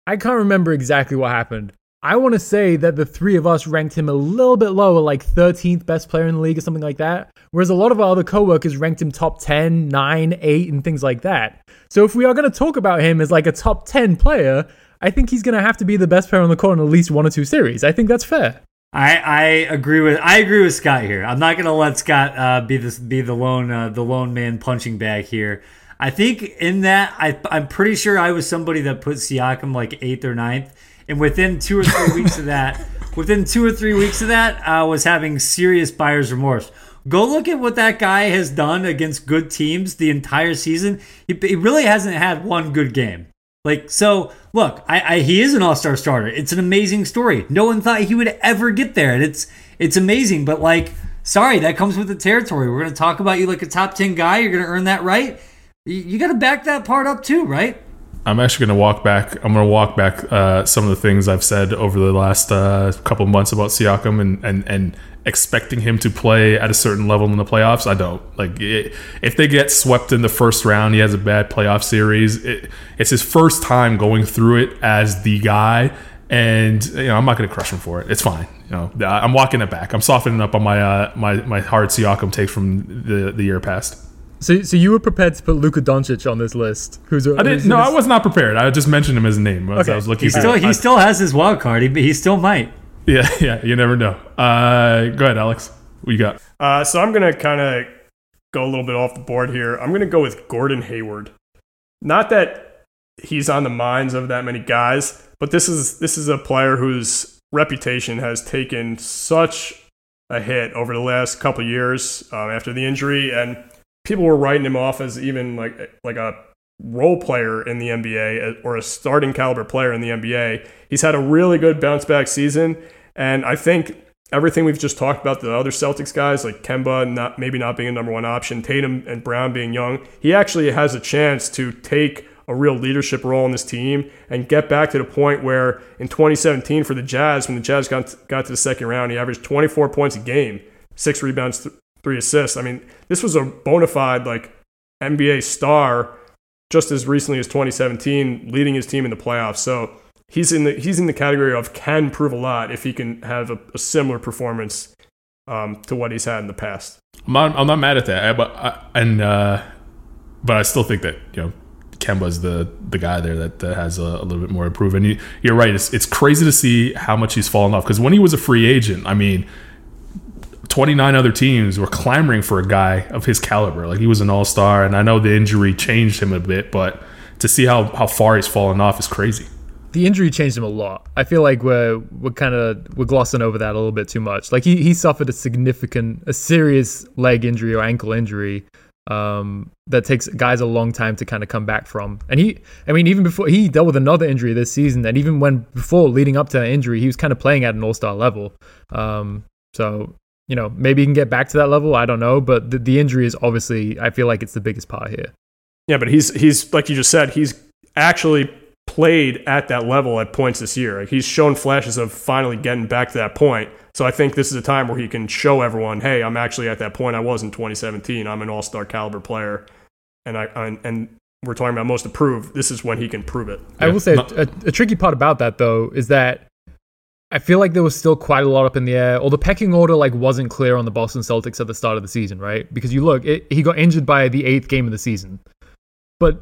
I can't remember exactly what happened. I want to say that the three of us ranked him a little bit lower, like thirteenth best player in the league or something like that, whereas a lot of our other coworkers ranked him top ten, nine, eight, and things like that. So if we are going to talk about him as like a top ten player, I think he's going to have to be the best player on the court in at least one or two series. I think that's fair. I, I agree with I agree with Scott here. I'm not going to let Scott uh, be this be the lone uh, the lone man punching bag here. I think in that I I'm pretty sure I was somebody that put Siakam like eighth or ninth. And within two or three weeks of that, within two or three weeks of that, I was having serious buyer's remorse. Go look at what that guy has done against good teams the entire season. He, he really hasn't had one good game. Like, so look, I, I he is an all-star starter. It's an amazing story. No one thought he would ever get there, and it's it's amazing. But like, sorry, that comes with the territory. We're gonna talk about you like a top ten guy. You're gonna earn that right. You, you got to back that part up too, right? I'm actually going to walk back. I'm going to walk back uh, some of the things I've said over the last uh, couple months about Siakam and, and, and expecting him to play at a certain level in the playoffs. I don't like it, if they get swept in the first round. He has a bad playoff series. It, it's his first time going through it as the guy, and you know I'm not going to crush him for it. It's fine. You know I'm walking it back. I'm softening up on my uh, my my hard Siakam take from the the year past. So, so you were prepared to put Luka Doncic on this list? Who's, I didn't. Who's, no, I was not prepared. I just mentioned him as a name. As okay. I was looking. He still, he I, still has his wild card. He, he still might. Yeah, yeah. You never know. Uh, go ahead, Alex. What you got? Uh, so I'm gonna kind of go a little bit off the board here. I'm gonna go with Gordon Hayward. Not that he's on the minds of that many guys, but this is this is a player whose reputation has taken such a hit over the last couple of years um, after the injury and. People were writing him off as even like like a role player in the N B A or a starting caliber player in the N B A. He's had a really good bounce back season, and I think everything we've just talked about, the other Celtics guys like Kemba not maybe not being a number one option, Tatum and Brown being young, he actually has a chance to take a real leadership role in this team and get back to the point where in twenty seventeen for the Jazz, when the Jazz got to, got to the second round, he averaged twenty-four points a game, six rebounds, th- three assists. I mean, this was a bona fide like N B A star just as recently as twenty seventeen, leading his team in the playoffs. So he's in the he's in the category of can prove a lot if he can have a, a similar performance um, to what he's had in the past. I'm not, I'm not mad at that, I, but I, and uh, but I still think that, you know, Kemba's the the guy there that, that has a, a little bit more improve. And you, you're right, it's it's crazy to see how much he's fallen off. Because when he was a free agent, I mean, twenty-nine other teams were clamoring for a guy of his caliber. Like, he was an all-star, and I know the injury changed him a bit, but to see how, how far he's fallen off is crazy. The injury changed him a lot. I feel like we're we're kind of we're glossing over that a little bit too much. Like, he he suffered a significant, a serious leg injury or ankle injury. Um, that takes guys a long time to kind of come back from. And he, I mean, even before he dealt with another injury this season, and even when before leading up to that injury, he was kind of playing at an all-star level. Um, so, you know, maybe he can get back to that level. I don't know. But the, the injury is obviously, I feel like it's the biggest part here. Yeah, but he's, he's like you just said, he's actually played at that level at points this year. Like, he's shown flashes of finally getting back to that point. So I think this is a time where he can show everyone, hey, I'm actually at that point I was in twenty seventeen. I'm an all-star caliber player. And I, I and we're talking about most approved. This is when he can prove it. I yeah. will say a, a tricky part about that, though, is that I feel like there was still quite a lot up in the air, or the pecking order like wasn't clear on the Boston Celtics at the start of the season, right? Because you look, it, he got injured by the eighth game of the season. But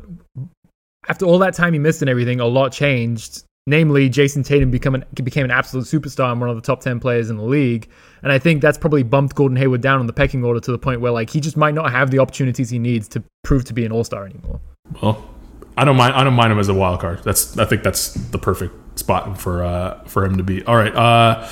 after all that time he missed and everything, a lot changed. Namely, Jayson Tatum become an, became an absolute superstar and one of the top ten players in the league. And I think that's probably bumped Gordon Hayward down on the pecking order to the point where, like, he just might not have the opportunities he needs to prove to be an all-star anymore. Well, I don't mind I don't mind him as a wild card. That's I think that's the perfect spot for uh, for him to be. All right, uh,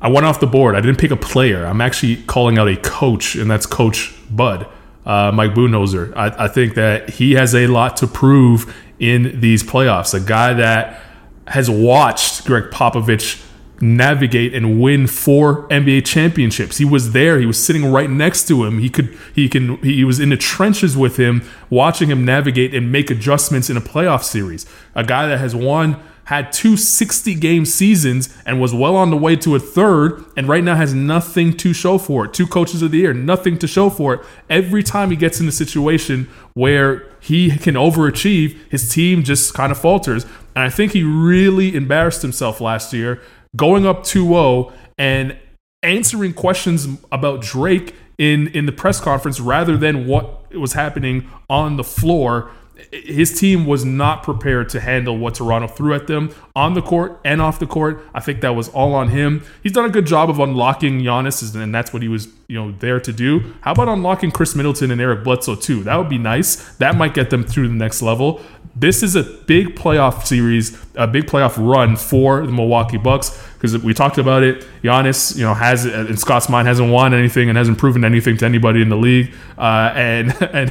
I went off the board. I didn't pick a player. I'm actually calling out a coach, and that's Coach Bud, uh, Mike Budenholzer. I, I think that he has a lot to prove in these playoffs. A guy that has watched Greg Popovich navigate and win four N B A championships. He was there. He was sitting right next to him. He could. He can. He was in the trenches with him, watching him navigate and make adjustments in a playoff series. A guy that has won, had two sixty-game seasons, and was well on the way to a third, and right now has nothing to show for it. Two coaches of the year, nothing to show for it. Every time he gets in a situation where he can overachieve, his team just kind of falters. And I think he really embarrassed himself last year, going up two oh and answering questions about Drake in, in the press conference rather than what was happening on the floor. His team was not prepared to handle what Toronto threw at them on the court and off the court. I think that was all on him. He's done a good job of unlocking Giannis, and that's what he was, you know, there to do. How about unlocking Chris Middleton and Eric Bledsoe too? That would be nice. That might get them through the next level. This is a big playoff series, a big playoff run for the Milwaukee Bucks, because we talked about it. Giannis, you know, has in Scott's mind hasn't won anything and hasn't proven anything to anybody in the league. Uh, and and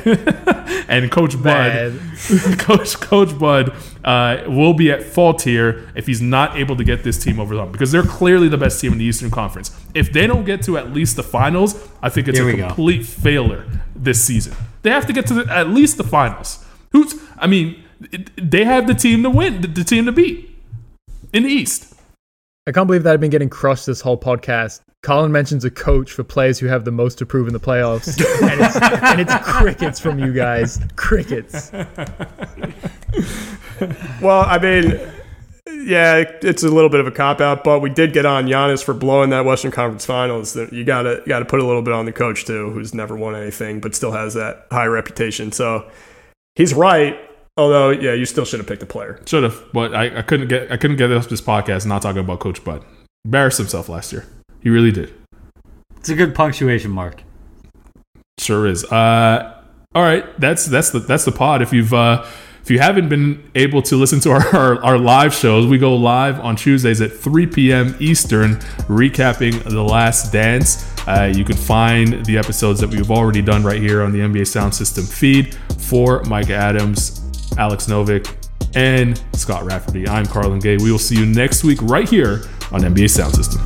and Coach Bud, Coach Coach Bud uh, will be at fault here if he's not able to get this team over the hump, because they're clearly the best team in the Eastern Conference. If they don't get to at least the finals, I think it's a complete go. failure this season. They have to get to the, at least the finals. Who's? I mean. They have the team to win, the team to beat in the East. I can't believe that I've been getting crushed this whole podcast. Colin mentions a coach for players who have the most to prove in the playoffs, and, it's, and it's crickets from you guys. Crickets. Well, I mean, yeah, it's a little bit of a cop-out, but we did get on Giannis for blowing that Western Conference Finals. You gotta, you gotta put a little bit on the coach, too, who's never won anything but still has that high reputation. So he's right. Although, yeah, you still should have picked a player. Should have, but I, I couldn't get I couldn't get up this podcast not talking about Coach Bud. Embarrassed himself last year. He really did. It's a good punctuation mark. Sure is. Uh, all right, that's that's the that's the pod. If you've uh, if you haven't been able to listen to our, our our live shows, we go live on Tuesdays at three p.m. Eastern, recapping The Last Dance. Uh, you can find the episodes that we've already done right here on the N B A Sound System feed. For Micah Adams, Alex Novick, and Scott Rafferty, I'm Carlin Gay. We will see you next week right here on N B A Sound System.